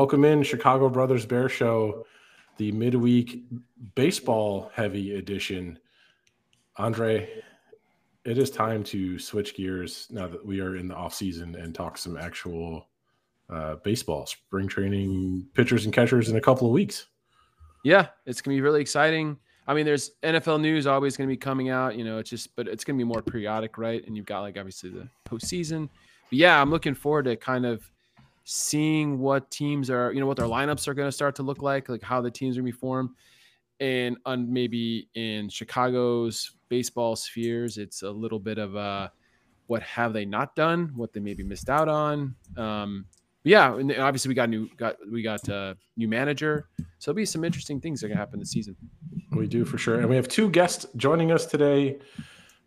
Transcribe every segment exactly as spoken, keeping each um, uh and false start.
Welcome in Chicago Brothers Bear Show, the midweek baseball heavy edition. Andre, it is time to switch gears now that we are in the off season and talk some actual uh, baseball, spring training, pitchers and catchers in a couple of weeks. Yeah, it's going to be really exciting. I mean, there's N F L news always going to be coming out, you know, it's just, but it's going to be more periodic, right? And you've got like obviously the postseason. But yeah, I'm looking forward to kind of seeing what teams are, you know, what their lineups are going to start to look like, like how the teams are going to be formed. And on maybe in Chicago's baseball spheres, it's a little bit of uh, what have they not done, what they maybe missed out on. Um, yeah, and obviously we got new, got we got a new manager, so there'll be some interesting things that are going to happen this season. We do for sure, and we have two guests joining us today,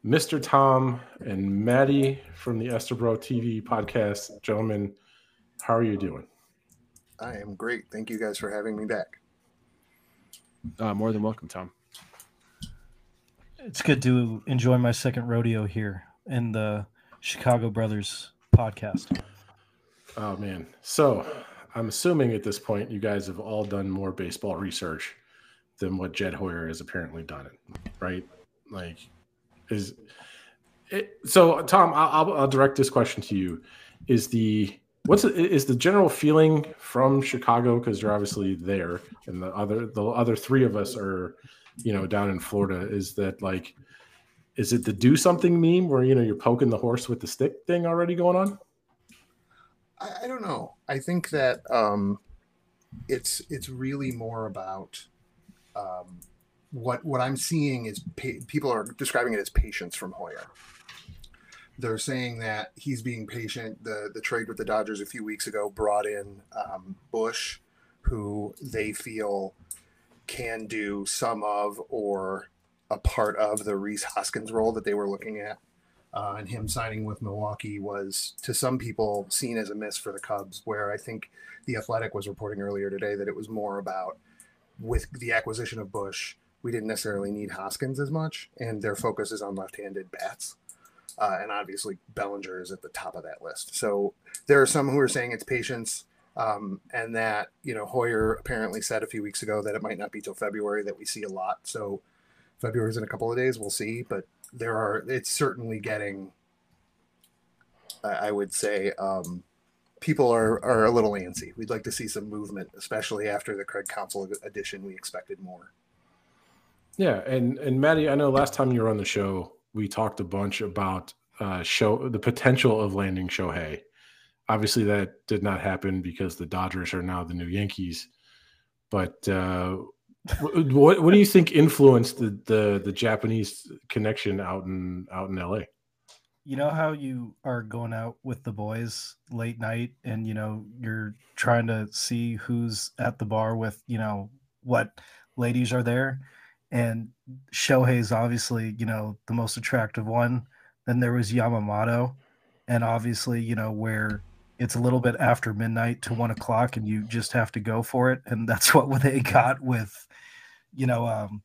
Mister Tom and Maddie from the Estobro T V Podcast, gentlemen. How are you doing? I am great. Thank you guys for having me back. Uh, more than welcome, Tom. It's good to enjoy my second rodeo here in the Chicago Brothers Podcast. Oh, man. So I'm assuming at this point you guys have all done more baseball research than what Jed Hoyer has apparently done it, right? Like, is it so, Tom, I'll, I'll direct this question to you. Is the What's is the general feeling from Chicago? Because you're obviously there, and the other the other three of us are, you know, down in Florida. Is that like, is it the do something meme where you know you're poking the horse with the stick thing already going on? I, I don't know. I think that um, it's it's really more about um, what what I'm seeing is pa- people are describing it as patience from Hoyer. They're saying that he's being patient. The the trade with the Dodgers a few weeks ago brought in um, Bush, who they feel can do some of or a part of the Reese Hoskins role that they were looking at. Uh, and him signing with Milwaukee was, to some people, seen as a miss for the Cubs, where I think The Athletic was reporting earlier today that it was more about, with the acquisition of Bush, we didn't necessarily need Hoskins as much, and their focus is on left-handed bats. Uh, and obviously Bellinger is at the top of that list. So there are some who are saying it's patience um, and that, you know, Hoyer apparently said a few weeks ago that it might not be till February that we see a lot. So February's in a couple of days, we'll see, but there are, it's certainly getting, I would say um, people are, are a little antsy. We'd like to see some movement, especially after the Craig Counsell edition, we expected more. Yeah. And, and Maddie, I know last time you were on the show, we talked a bunch about uh, show the potential of landing Shohei. Obviously, that did not happen because the Dodgers are now the new Yankees. But uh, what, what do you think influenced the, the the Japanese connection out in out in L A? You know how you are going out with the boys late night, and you know you're trying to see who's at the bar with, you know, what ladies are there. And Shohei is obviously, you know, the most attractive one. Then there was Yamamoto. And obviously, you know, where it's a little bit after midnight to one o'clock and you just have to go for it. And that's what they got with, you know, um,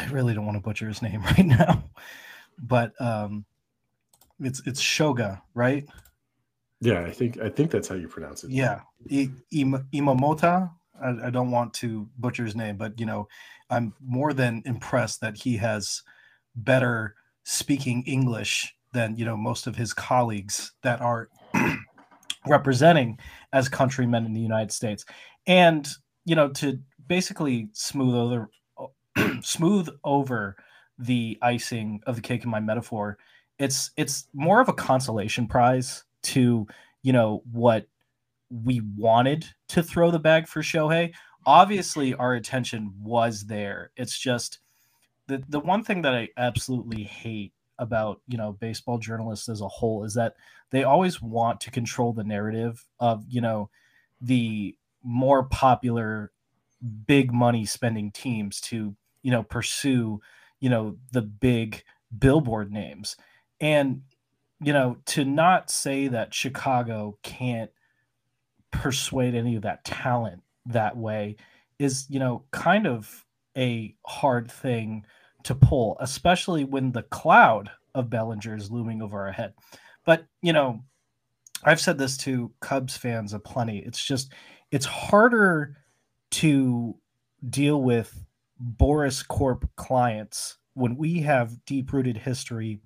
I really don't want to butcher his name right now. But um, it's it's Shoga, right? Yeah, I think I think that's how you pronounce it. Yeah, I, Im- Imamota. I don't want to butcher his name, but, you know, I'm more than impressed that he has better speaking English than, you know, most of his colleagues that are representing as countrymen in the United States. And, you know, to basically smooth over, smooth over the icing of the cake in my metaphor, it's it's more of a consolation prize to, you know, what we wanted to throw the bag for Shohei. Obviously, our attention was there. It's just the, the one thing that I absolutely hate about, you know, baseball journalists as a whole is that they always want to control the narrative of, you know, the more popular big money spending teams to, you know, pursue, you know, the big billboard names. And, you know, to not say that Chicago can't persuade any of that talent that way is, you know, kind of a hard thing to pull, especially when the cloud of Bellinger is looming over our head. But, you know, I've said this to Cubs fans aplenty. It's just, it's harder to deal with Boris Corp clients when we have deep-rooted history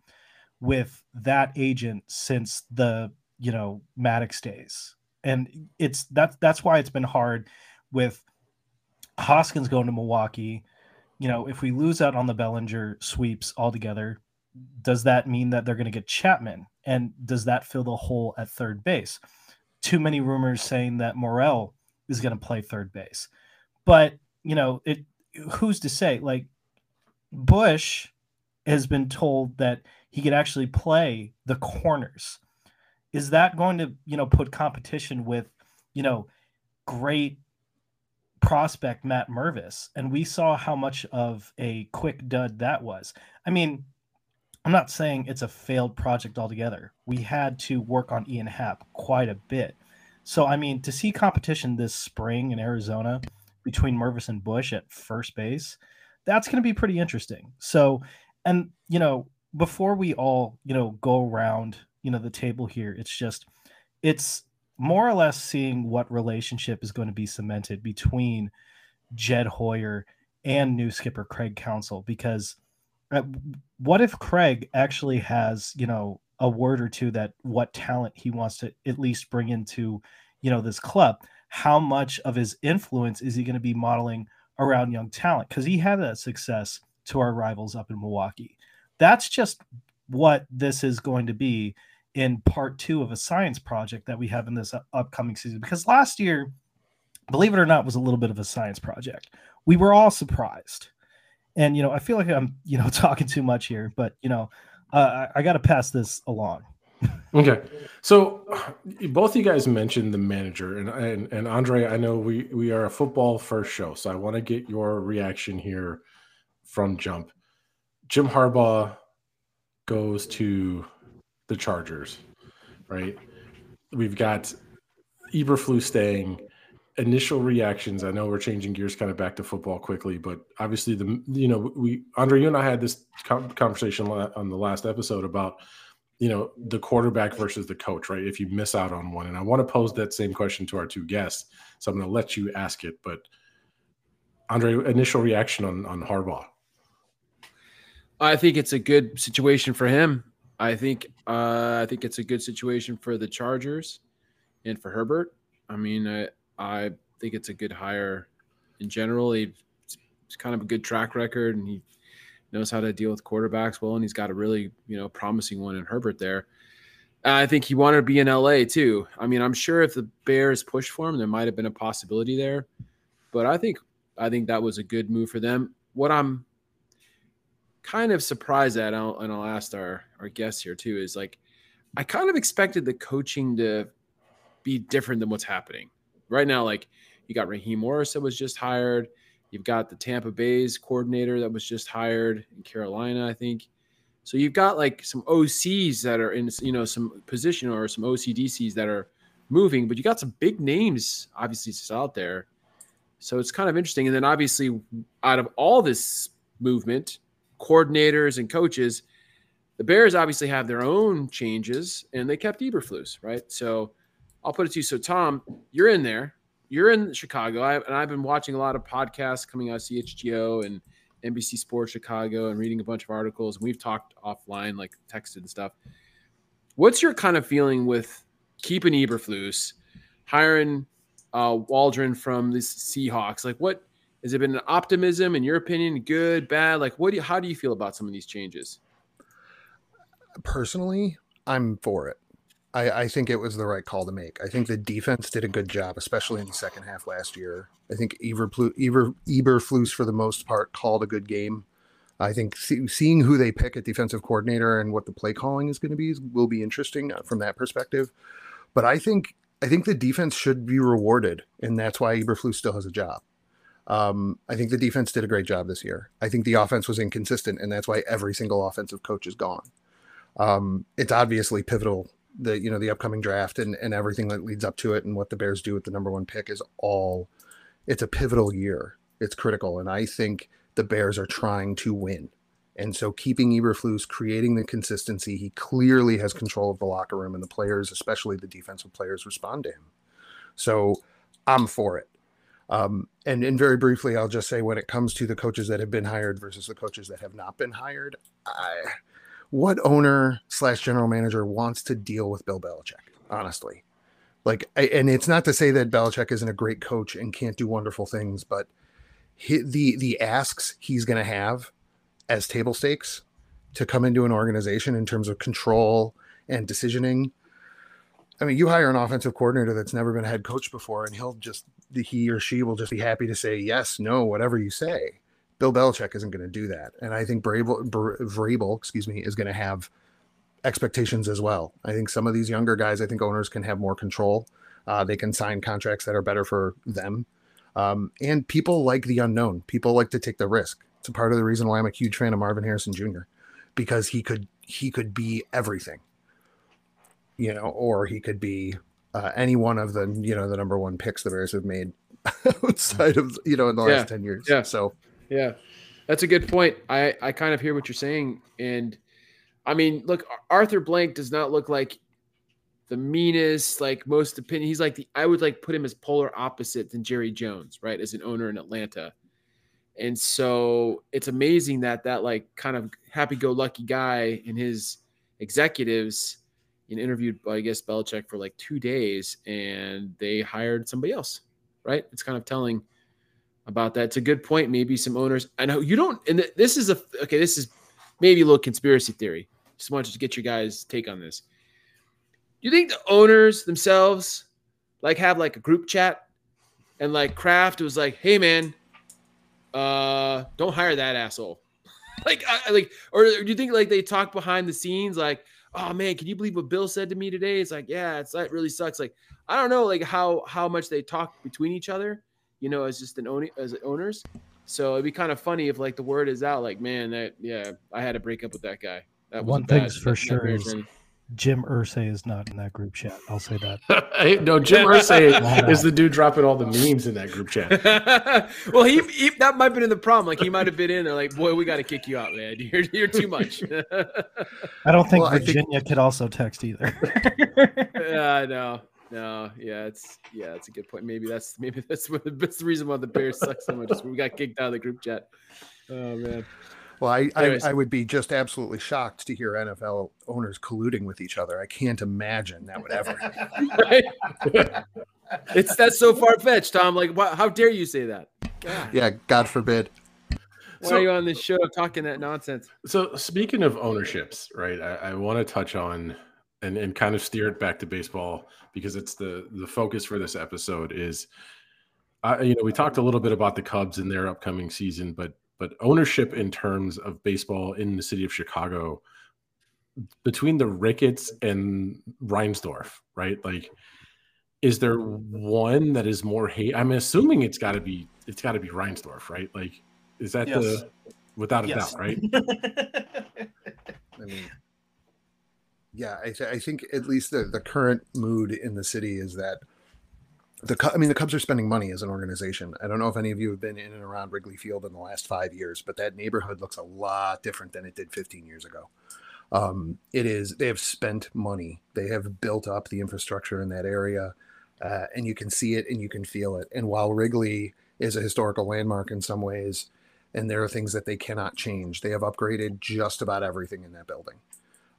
with that agent since the, you know, Maddox days. And it's that's that's why it's been hard with Hoskins going to Milwaukee. You know, if we lose out on the Bellinger sweeps altogether, does that mean that they're going to get Chapman? And does that fill the hole at third base? Too many rumors saying that Morrell is going to play third base. But, you know, it who's to say? Like, Bush has been told that he could actually play the corners. Is that going to, you know, put competition with, you know, great prospect Matt Mervis? And we saw how much of a quick dud that was. I mean, I'm not saying it's a failed project altogether. We had to work on Ian Happ quite a bit. So, I mean, to see competition this spring in Arizona between Mervis and Bush at first base, that's going to be pretty interesting. So, and, you know, before we all, you know, go around, you know, the table here, it's just, it's more or less seeing what relationship is going to be cemented between Jed Hoyer and new skipper Craig Counsell, because uh, what if Craig actually has, you know, a word or two that what talent he wants to at least bring into, you know, this club? How much of his influence is he going to be modeling around young talent? Because he had that success to our rivals up in Milwaukee. That's just what this is going to be in part two of a science project that we have in this upcoming season. Because last year, believe it or not, was a little bit of a science project. We were all surprised. And, you know, I feel like I'm, you know, talking too much here, but, you know, uh, I, I got to pass this along. Okay. So both you guys mentioned the manager, and, and, and Andre, I know we, we are a football first show, so I want to get your reaction here from jump. Jim Harbaugh goes to the Chargers, right? We've got Eberflus staying. Initial reactions. I know we're changing gears kind of back to football quickly, but obviously the, you know, we, Andre, you and I had this conversation on the last episode about, you know, the quarterback versus the coach, right? If you miss out on one. And I want to pose that same question to our two guests. So I'm going to let you ask it, but Andre, initial reaction on, on Harbaugh. I think it's a good situation for him. I think, uh, I think it's a good situation for the Chargers and for Herbert. I mean, I, I think it's a good hire in general. He's kind of a good track record and he knows how to deal with quarterbacks well, and he's got a really, you know, promising one in Herbert there. Uh, I think he wanted to be in L A too. I mean, I'm sure if the Bears pushed for him, there might have been a possibility there, but I think I think that was a good move for them. What I'm kind of surprised at, and I'll, and I'll ask our, our guests here too, is like I kind of expected the coaching to be different than what's happening right now. Like you got Raheem Morris that was just hired. You've got the Tampa Bay's coordinator that was just hired in Carolina, I think. So you've got like some O Cs that are in, you know, some position or some O C D Cs that are moving, but you got some big names obviously just out there. So it's kind of interesting. And then obviously out of all this movement, coordinators and coaches, the Bears obviously have their own changes and they kept Eberflus, right? So I'll put it to you. So Tom, you're in there. You're in Chicago, I, and I've been watching a lot of podcasts coming out of C H G O and N B C Sports Chicago and reading a bunch of articles. And we've talked offline, like texted and stuff. What's your kind of feeling with keeping Eberflus, hiring uh, Waldron from the Seahawks? Like, what has it been an optimism in your opinion? Good, bad? Like, what do you, how do you feel about some of these changes? Personally, I'm for it. I, I think it was the right call to make. I think the defense did a good job, especially in the second half last year. I think Eberflus, Eber, Eberflus for the most part, called a good game. I think see, seeing who they pick at defensive coordinator and what the play calling is going to be will be interesting from that perspective. But I think I think the defense should be rewarded, and that's why Eberflus still has a job. Um, I think the defense did a great job this year. I think the offense was inconsistent, and that's why every single offensive coach is gone. Um, it's obviously pivotal. The, you know, the upcoming draft and, and everything that leads up to it and what the Bears do with the number one pick is all, it's a pivotal year. It's critical. And I think the Bears are trying to win. And so keeping Eberflus, creating the consistency, he clearly has control of the locker room and the players, especially the defensive players, respond to him. So I'm for it. Um, and, and very briefly, I'll just say when it comes to the coaches that have been hired versus the coaches that have not been hired, I, what owner slash general manager wants to deal with Bill Belichick, honestly? Like, I, and it's not to say that Belichick isn't a great coach and can't do wonderful things, but he, the the asks he's going to have as table stakes to come into an organization in terms of control and decisioning. I mean, you hire an offensive coordinator that's never been a head coach before, and he'll just, he or she will just be happy to say yes, no, whatever you say. Bill Belichick isn't going to do that. And I think Vrabel, Vrabel, excuse me, is going to have expectations as well. I think some of these younger guys, I think owners can have more control. Uh, they can sign contracts that are better for them. Um, and people like the unknown. People like to take the risk. It's a part of the reason why I'm a huge fan of Marvin Harrison Junior because he could he could be everything. You know, or he could be uh, any one of the, you know, the number one picks the Bears have made outside of, you know, in the yeah. last ten years. Yeah. So, yeah, that's a good point. I, I kind of hear what you're saying. And I mean, look, Arthur Blank does not look like the meanest, like most opinion. He's like the, I would like put him as polar opposite than Jerry Jones, right? As an owner in Atlanta. And so it's amazing that that like kind of happy-go-lucky guy and his executives, and interviewed, I guess, Belichick for like two days, and they hired somebody else, right? It's kind of telling about that. It's a good point. Maybe some owners, I know you don't, and this is a, okay, this is maybe a little conspiracy theory. Just wanted to get your guys' take on this. Do you think the owners themselves like have like a group chat and like Kraft was like, hey man, uh, don't hire that asshole. like, I, like, or do you think like they talk behind the scenes? Like, oh man, can you believe what Bill said to me today? It's like, yeah, it's, that really sucks. Like, I don't know, like how, how much they talk between each other, you know, as just an own, as owners. So it'd be kind of funny if like the word is out, like, man, that, yeah, I had to break up with that guy. That One thing's for sure is Jim Irsay is not in that group chat. I'll say that. Hey, no, Jim Irsay is the dude dropping all the memes in that group chat. Well, he, he that might have been in the problem. Like he might have been in there. Like, boy, we got to kick you out, man. You're you're too much. I don't think well, Virginia think... could also text either. Yeah, uh, no, no, yeah, it's yeah, that's a good point. Maybe that's maybe that's what the best reason why the Bears suck so much is we got kicked out of the group chat. Oh man. Well, I, I, I would be just absolutely shocked to hear N F L owners colluding with each other. I can't imagine that would ever happen. Right? It's that's so far-fetched, Tom. Like, why, how dare you say that? God. Yeah, God forbid. Why so, are you on this show talking that nonsense? So speaking of ownerships, right, I, I want to touch on and, and kind of steer it back to baseball because it's the, the focus for this episode is, uh, you know, we talked a little bit about the Cubs and their upcoming season, but But ownership in terms of baseball in the city of Chicago between the Ricketts and Reinsdorf, right? Like, is there one that is more hate? I'm assuming it's got to be it's got to be Reinsdorf, right? Like, is that yes. the without a yes. doubt, right? I mean, yeah, I, th- I think at least the, the current mood in the city is that. The I mean, the Cubs are spending money as an organization. I don't know if any of you have been in and around Wrigley Field in the last five years, but that neighborhood looks a lot different than it did fifteen years ago. Um, it is, they have spent money. They have built up the infrastructure in that area, uh, and you can see it and you can feel it. And while Wrigley is a historical landmark in some ways, and there are things that they cannot change, they have upgraded just about everything in that building.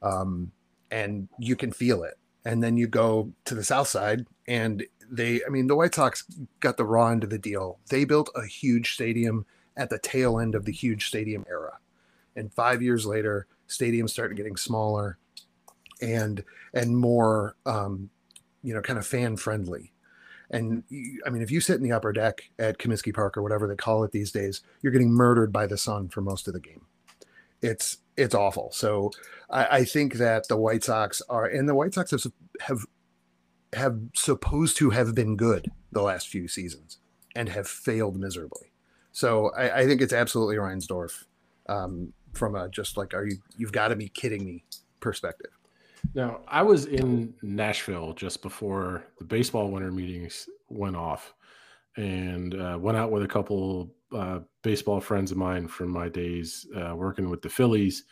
Um, and you can feel it. And then you go to the South Side and They, I mean, the White Sox got the raw end of the deal. They built a huge stadium at the tail end of the huge stadium era. And five years later, stadiums started getting smaller and and more, um, you know, kind of fan-friendly. And, I mean, if you sit in the upper deck at Comiskey Park or whatever they call it these days, you're getting murdered by the sun for most of the game. It's it's awful. So I, I think that the White Sox are – and the White Sox have have – have supposed to have been good the last few seasons and have failed miserably. So I, I think it's absolutely Reinsdorf um, from a just like, are you, you've got to be kidding me perspective. Now I was in Nashville just before the baseball winter meetings went off and uh, went out with a couple uh, baseball friends of mine from my days uh, working with the Phillies.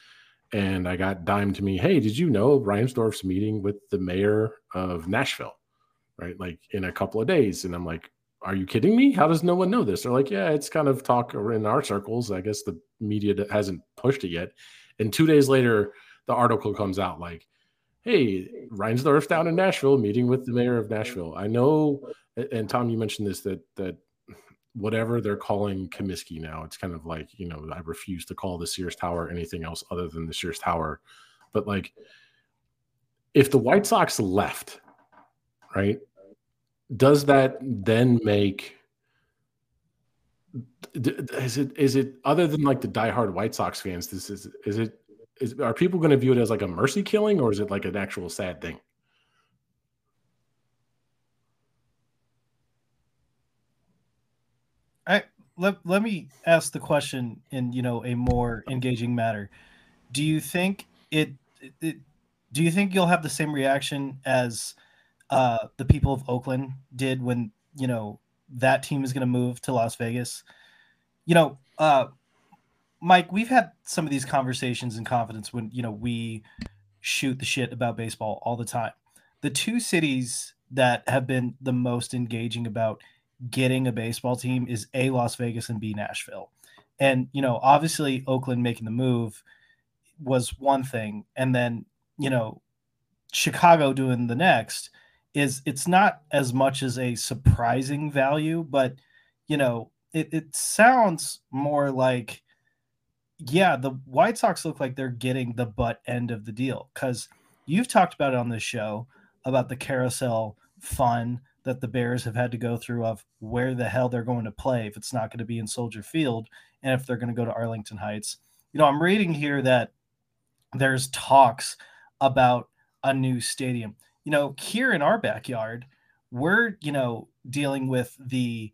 And I got dimed to me, hey, did you know Reinsdorf's meeting with the mayor of Nashville, right? Like in a couple of days. And I'm like, are you kidding me? How does no one know this? They're like, yeah, it's kind of talk in our circles. I guess the media hasn't pushed it yet. And two days later, the article comes out like, hey, Reinsdorf's down in Nashville meeting with the mayor of Nashville. I know, and Tom, you mentioned this, that that whatever they're calling Comiskey now, it's kind of like, you know, I refuse to call the Sears Tower anything else other than the Sears Tower. But like, if the White Sox left, right, does that then make, is it, is it other than like the diehard White Sox fans, this is, is it, Is, are people going to view it as like a mercy killing, or is it like an actual sad thing? I let, let me ask the question in, you know, a more engaging manner. Do you think it, it do you think you'll have the same reaction as uh, the people of Oakland did when, you know, that team is going to move to Las Vegas? You know, uh, Mike, we've had some of these conversations in confidence when, you know, we shoot the shit about baseball all the time. The two cities that have been the most engaging about getting a baseball team is A, Las Vegas, and B, Nashville. And, you know, obviously Oakland making the move was one thing. And then, you know, Chicago doing the next is, it's not as much as a surprising value, but, you know, it, it sounds more like, yeah, the White Sox look like they're getting the butt end of the deal, because you've talked about it on this show about the carousel fun that the Bears have had to go through of where the hell they're going to play if it's not going to be in Soldier Field and if they're going to go to Arlington Heights. You know, I'm reading here that there's talks about a new stadium. You know, here in our backyard, we're, you know, dealing with the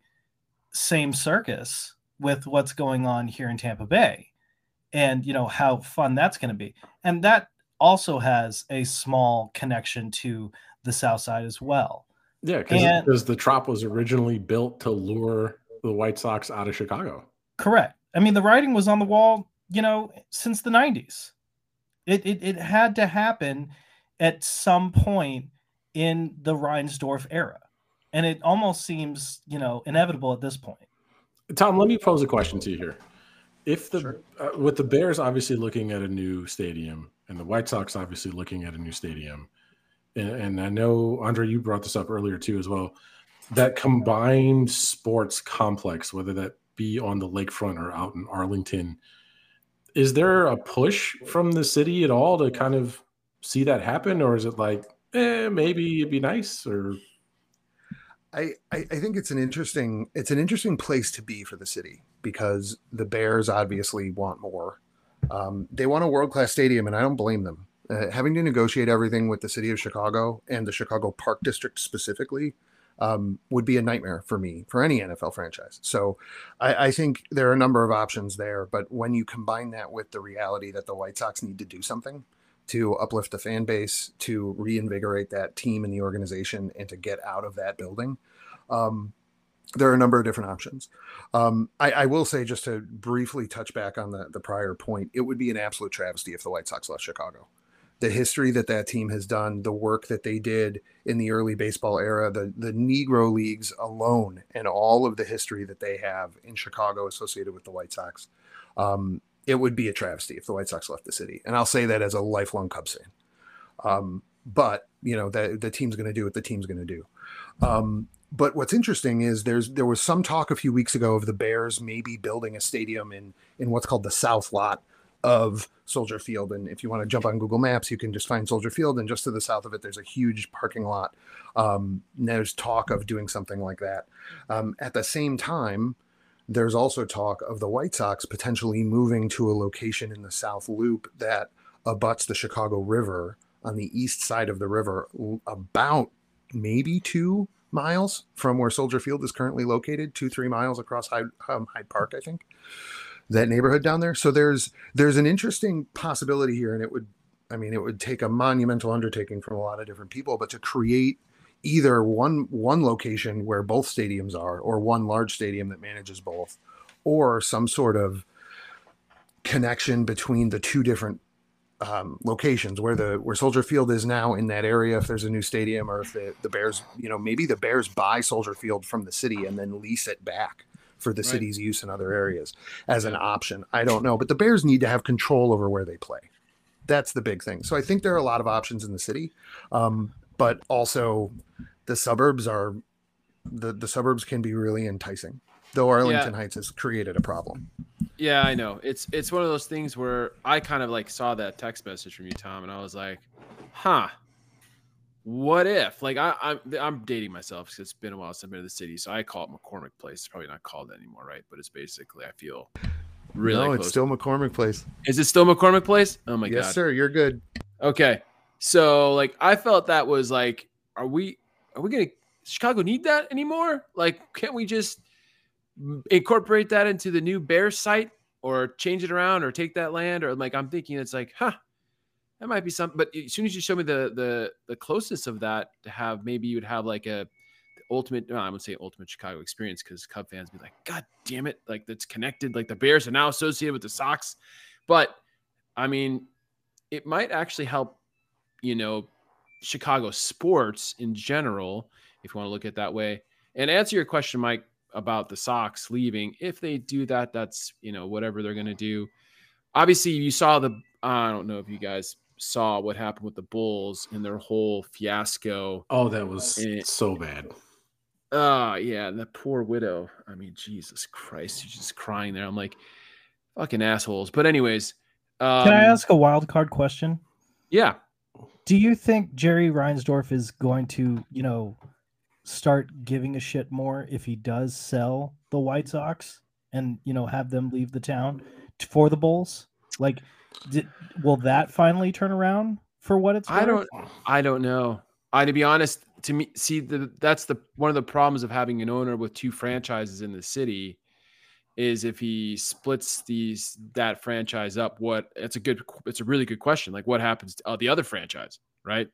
same circus with what's going on here in Tampa Bay. And, you know, how fun that's going to be. And that also has a small connection to the South Side as well. Yeah, because the Trop was originally built to lure the White Sox out of Chicago. Correct. I mean, the writing was on the wall, you know, since the nineties. It it, it had to happen at some point in the Reinsdorf era. And it almost seems, you know, inevitable at this point. Tom, let me pose a question to you here. If the sure. uh, with the Bears obviously looking at a new stadium and the White Sox obviously looking at a new stadium, and, and I know, Andre, you brought this up earlier too as well, that combined sports complex, whether that be on the lakefront or out in Arlington, is there a push from the city at all to kind of see that happen, or is it like, eh, maybe it'd be nice? Or I, I think it's an interesting it's an interesting place to be for the city, because the Bears obviously want more. Um, they want a world-class stadium, and I don't blame them. Uh, having to negotiate everything with the city of Chicago and the Chicago Park District specifically um, would be a nightmare for me, for any N F L franchise. So I, I think there are a number of options there, but when you combine that with the reality that the White Sox need to do something to uplift the fan base, to reinvigorate that team and the organization, and to get out of that building. Um, there are a number of different options. Um, I, I will say, just to briefly touch back on the, the prior point, it would be an absolute travesty if the White Sox left Chicago. The history that that team has done, the work that they did in the early baseball era, the, the Negro Leagues alone, and all of the history that they have in Chicago associated with the White Sox, um, it would be a travesty if the White Sox left the city. And I'll say that as a lifelong Cubs fan. Um, but, you know, the, the team's going to do what the team's going to do. Um, but what's interesting is there's there was some talk a few weeks ago of the Bears maybe building a stadium in, in what's called the South Lot of Soldier Field. And if you want to jump on Google Maps, you can just find Soldier Field. And just to the south of it, there's a huge parking lot. Um, there's talk of doing something like that. Um, at the same time, there's also talk of the White Sox potentially moving to a location in the South Loop that abuts the Chicago River on the east side of the river, about maybe two miles from where Soldier Field is currently located, two, three miles across Hyde, um, Hyde Park, I think, that neighborhood down there. So there's there's an interesting possibility here, and it would, I mean, it would take a monumental undertaking from a lot of different people, but to create either one one location where both stadiums are, or one large stadium that manages both, or some sort of connection between the two different um, locations where the where Soldier Field is now in that area. If there's a new stadium, or if the, the Bears, you know, maybe the Bears buy Soldier Field from the city and then lease it back for the right. city's use in other areas as an option. I don't know, but the Bears need to have control over where they play. That's the big thing. So I think there are a lot of options in the city, um, but also the suburbs are the, the suburbs can be really enticing, though Arlington yeah. Heights has created a problem. Yeah, I know. It's it's one of those things where I kind of like saw that text message from you, Tom, and I was like, huh, what if? Like, I, I'm, I'm dating myself because it's been a while since I've been to the city, so I call it McCormick Place. It's probably not called that anymore, right? But it's basically, I feel really No, close. It's still McCormick Place. Is it still McCormick Place? Oh, my yes, God. Yes, sir. You're good. Okay. So, like, I felt that was like, are we, are we going to – Chicago need that anymore? Like, can't we just – incorporate that into the new Bears site, or change it around, or take that land, or like I'm thinking it's like, huh, that might be something. But as soon as you show me the the the closest of that to have, maybe you would have like a the ultimate. No, I would say ultimate Chicago experience, because Cub fans be like, God damn it, like that's connected. Like the Bears are now associated with the Sox, but I mean, it might actually help, you know, Chicago sports in general if you want to look at it that way. And answer your question, Mike, about the Sox leaving. If they do that, that's, you know, whatever they're going to do. Obviously, you saw the, I don't know if you guys saw what happened with the Bulls and their whole fiasco. Oh, that was it, so bad. Oh, uh, yeah. And the poor widow. I mean, Jesus Christ. She's just crying there. I'm like, fucking assholes. But anyways. Um, Can I ask a wild card question? Yeah. Do you think Jerry Reinsdorf is going to, you know, start giving a shit more if he does sell the White Sox and, you know, have them leave the town for the Bulls? Like, did, will that finally turn around for what it's worth? I don't, I don't know. I, to be honest, to me, see, the, that's the one of the problems of having an owner with two franchises in the city is if he splits these, that franchise up, what it's a good, it's a really good question. Like what happens to uh, the other franchise, right?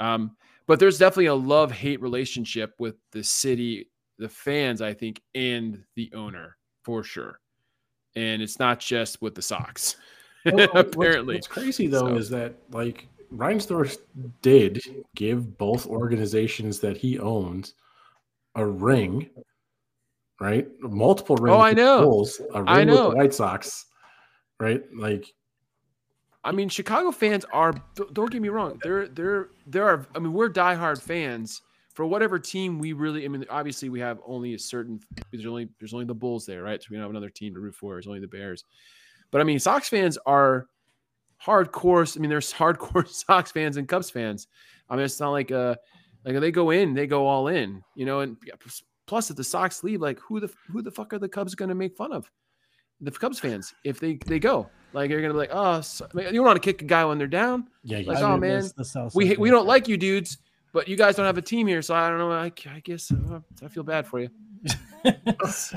Um, But there's definitely a love-hate relationship with the city, the fans, I think, and the owner for sure. And it's not just with the Sox, well, apparently. What's, what's crazy, though, so. is that, like, Reinsdorf did give both organizations that he owns a ring, right? Multiple rings. Oh, I know. Bulls, a ring I know. With the White Sox, right? Like, I mean, Chicago fans are, don't get me wrong, There, there, there are, I mean, we're diehard fans for whatever team we really, I mean, obviously we have only a certain, there's only, there's only the Bulls there, right? So we don't have another team to root for. There's only the Bears. But I mean, Sox fans are hardcore. I mean, there's hardcore Sox fans and Cubs fans. I mean, it's not like, uh, like they go in, they go all in, you know, and plus if the Sox leave, like who the, who the fuck are the Cubs going to make fun of? The Cubs fans, if they, they go. Like, you're going to be like, oh, so, you don't want to kick a guy when they're down. Yeah, like, oh, man, we we don't like you dudes, but you guys don't have a team here, so I don't know. I, I guess uh, I feel bad for you. I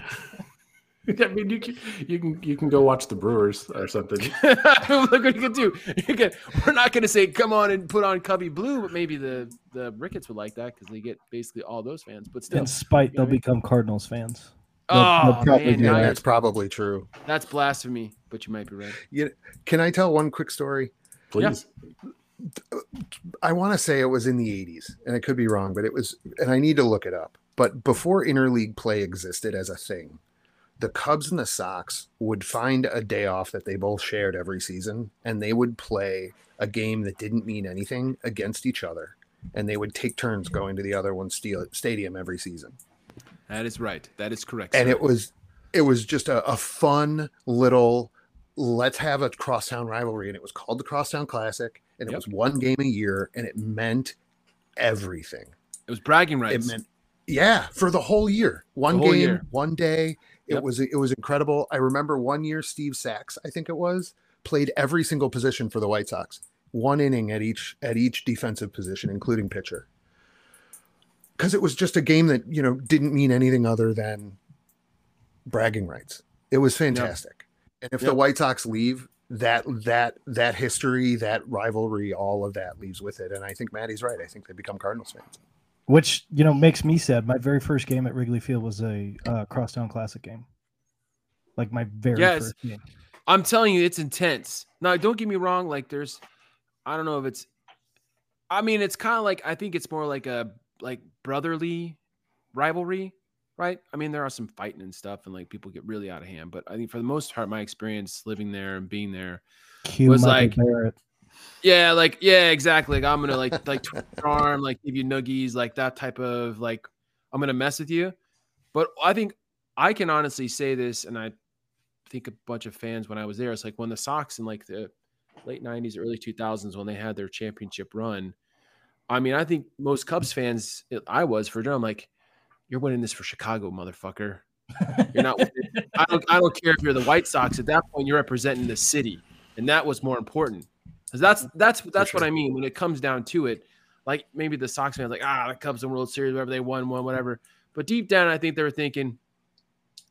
mean, you can, you can you can go watch the Brewers or something. Look what you can do. You can, we're not going to say, come on and put on Cubby Blue, but maybe the, the Ricketts would like that because they get basically all those fans. But still, in spite, they'll become mean? Cardinals fans. Oh, probably man, that's probably true. That's blasphemy, but you might be right. Yeah. Can I tell one quick story? Please. Yeah. I want to say it was in the eighties, and I could be wrong, but it was, and I need to look it up. But before interleague play existed as a thing, the Cubs and the Sox would find a day off that they both shared every season, and they would play a game that didn't mean anything against each other, and they would take turns going to the other one's stadium every season. That is right. That is correct. Sir. And it was, it was just a, a fun little, let's have a crosstown rivalry. And it was called the Crosstown Classic. And it yep. was one game a year. And it meant everything. It was bragging rights. It meant, yeah, for the whole year. One whole game, year. one day. It yep. was, it was incredible. I remember one year, Steve Sachs, I think it was, played every single position for the White Sox. One inning at each, at each defensive position, including pitcher. Because it was just a game that, you know, didn't mean anything other than bragging rights. It was fantastic. Yep. And if yep. the White Sox leave, that that that history, that rivalry, all of that leaves with it. And I think Maddie's right. I think they become Cardinals fans. Which, you know, makes me sad. My very first game at Wrigley Field was a uh, Crosstown Classic game. Like my very yeah, first game. I'm telling you, it's intense. Now, don't get me wrong. Like, there's, I don't know if it's, I mean, it's kind of like, I think it's more like a, like brotherly rivalry, right? I mean, there are some fighting and stuff, and like people get really out of hand. But I think for the most part, my experience living there and being there Cue was Michael like, Barrett. yeah, like, yeah, exactly. Like, I'm going to like, like twist your arm, like give you nuggies, like that type of like, I'm going to mess with you. But I think I can honestly say this, and I think a bunch of fans when I was there, it's like when the Sox in like the late nineties, early two thousands, when they had their championship run, I mean, I think most Cubs fans, I was for sure, I'm like, you're winning this for Chicago, motherfucker. You're not winning. I don't, I don't care if you're the White Sox. At that point, you're representing the city, and that was more important. Because that's that's that's what I mean when it comes down to it. Like maybe the Sox fans, like ah, the Cubs in World Series, whatever they won, won whatever. But deep down, I think they were thinking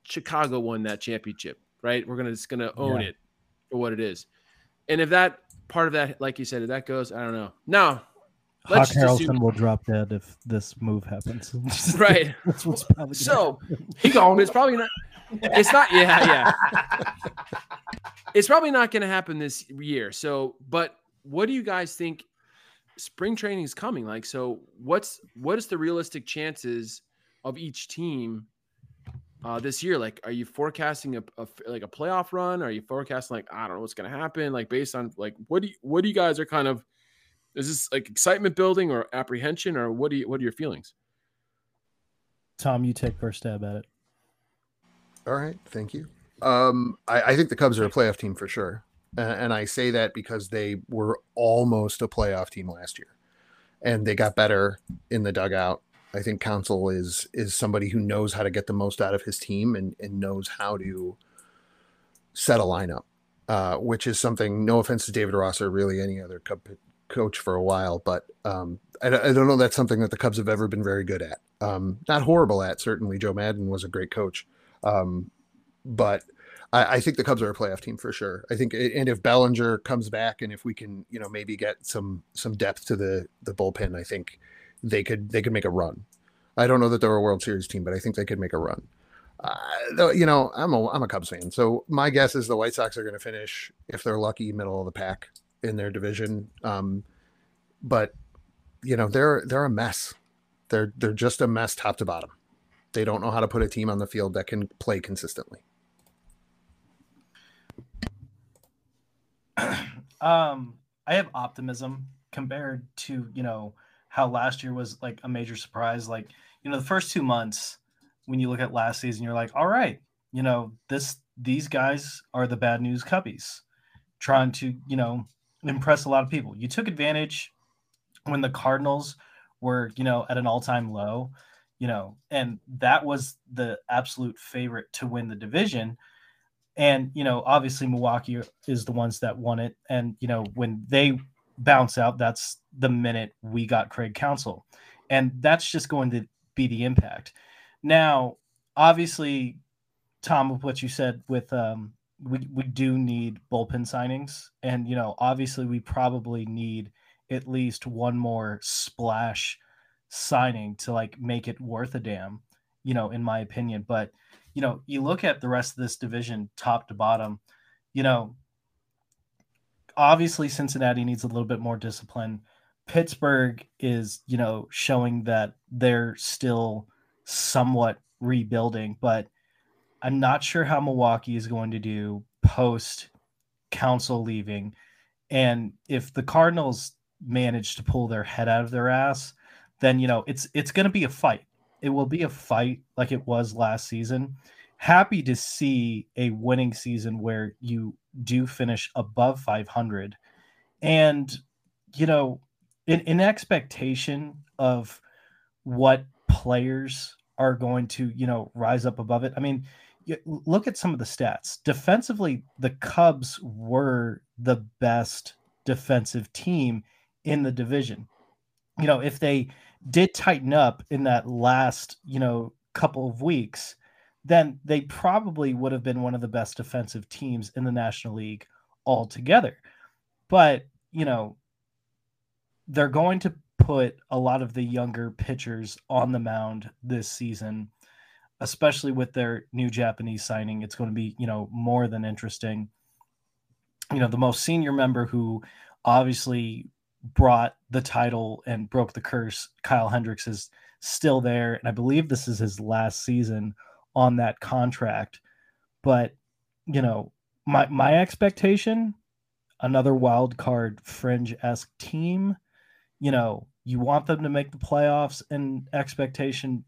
Chicago won that championship, right? We're gonna just gonna own yeah. it for what it is. And if that part of that, like you said, if that goes, I don't know. Now. Hawk Harrelson will drop dead if this move happens. Right. That's what's probably so happen. He gone. It's probably not. It's not. Yeah, yeah. It's probably not going to happen this year. So, but what do you guys think? Spring training is coming. Like, so what's what is the realistic chances of each team uh, this year? Like, are you forecasting a, a like a playoff run? Are you forecasting like I don't know what's going to happen? Like, based on like what do you, what do you guys are kind of Is this like excitement building or apprehension or what do you, what are your feelings? Tom, you take first stab at it. All right. Thank you. Um, I, I think the Cubs are a playoff team for sure. And, and I say that because they were almost a playoff team last year and they got better in the dugout. I think Counsell is, is somebody who knows how to get the most out of his team and, and knows how to set a lineup, uh, which is something, no offense to David Ross or really any other Cub coach for a while, but um, I, I don't know that's something that the Cubs have ever been very good at. Um, not horrible at, certainly. Joe Madden was a great coach. Um, but I, I think the Cubs are a playoff team for sure. I think, and if Bellinger comes back and if we can, you know, maybe get some some depth to the the bullpen, I think they could they could make a run. I don't know that they're a World Series team, but I think they could make a run. Uh, you know, I'm a, I'm a Cubs fan, so my guess is the White Sox are going to finish, if they're lucky, middle of the pack in their division. Um, but you know, they're, they're a mess. They're, they're just a mess top to bottom. They don't know how to put a team on the field that can play consistently. Um, I have optimism compared to, you know, how last year was like a major surprise. Like, you know, the first two months when you look at last season, you're like, all right, you know, this, these guys are the bad news Cubbies trying to, you know, impress a lot of people. You took advantage when the Cardinals were, you know, at an all-time low, you know, and that was the absolute favorite to win the division. And, you know, obviously Milwaukee is the ones that won it. And, you know, when they bounce out, that's the minute we got Craig Counsell. And that's just going to be the impact. Now, obviously, Tom, with what you said with, um, We we do need bullpen signings, and you know, obviously, we probably need at least one more splash signing to like make it worth a damn, you know, in my opinion. But you know, you look at the rest of this division, top to bottom, you know, obviously Cincinnati needs a little bit more discipline. Pittsburgh is, you know, showing that they're still somewhat rebuilding, but I'm not sure how Milwaukee is going to do post Counsell leaving. And if the Cardinals manage to pull their head out of their ass, then, you know, it's, it's going to be a fight. It will be a fight like it was last season. Happy to see a winning season where you do finish above five hundred. And, you know, in, in expectation of what players are going to, you know, rise up above it. I mean, look at some of the stats. Defensively, the Cubs were the best defensive team in the division. You know, if they did tighten up in that last, you know, couple of weeks, then they probably would have been one of the best defensive teams in the National League altogether. But, you know, they're going to put a lot of the younger pitchers on the mound this season, especially with their new Japanese signing. It's going to be, you know, more than interesting. you know, the most senior member who obviously brought the title and broke the curse, Kyle Hendricks, is still there. And I believe this is his last season on that contract. But, you know, my, my expectation, another wild card fringe-esque team, you know, you want them to make the playoffs and expectation.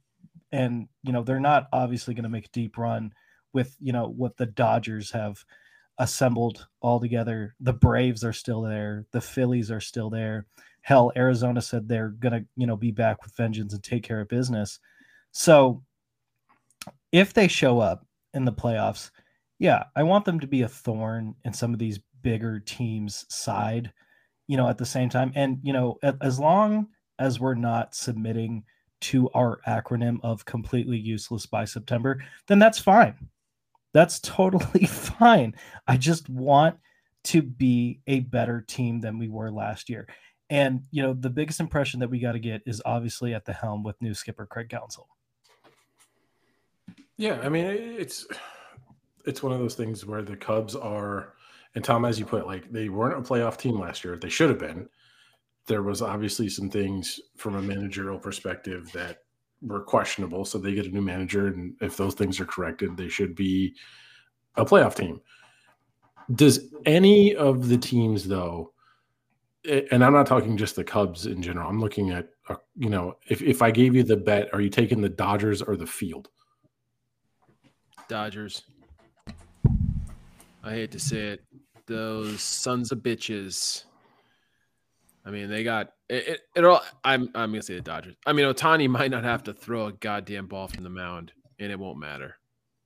And, you know, they're not obviously going to make a deep run with, you know, what the Dodgers have assembled all together. The Braves are still there. The Phillies are still there. Hell, Arizona said they're going to, you know, be back with vengeance and take care of business. So if they show up in the playoffs, yeah, I want them to be a thorn in some of these bigger teams' side, you know, at the same time. And, you know, as long as we're not submitting to our acronym of completely useless by September, then that's fine. That's totally fine. I just want to be a better team than we were last year. And, you know, the biggest impression that we got to get is obviously at the helm with new skipper Craig Counsell. Yeah, I mean, it's it's one of those things where the Cubs are, and Tom, as you put, like, they weren't a playoff team last year. They should have been. There was obviously some things from a managerial perspective that were questionable, so they get a new manager, and if those things are corrected, they should be a playoff team. Does any of the teams, though, and I'm not talking just the Cubs in general, I'm looking at, you know, if, if I gave you the bet, are you taking the Dodgers or the field? Dodgers. I hate to say it. Those sons of bitches. I mean, they got it, it, it all. I'm I'm gonna say the Dodgers. I mean, Ohtani might not have to throw a goddamn ball from the mound, and it won't matter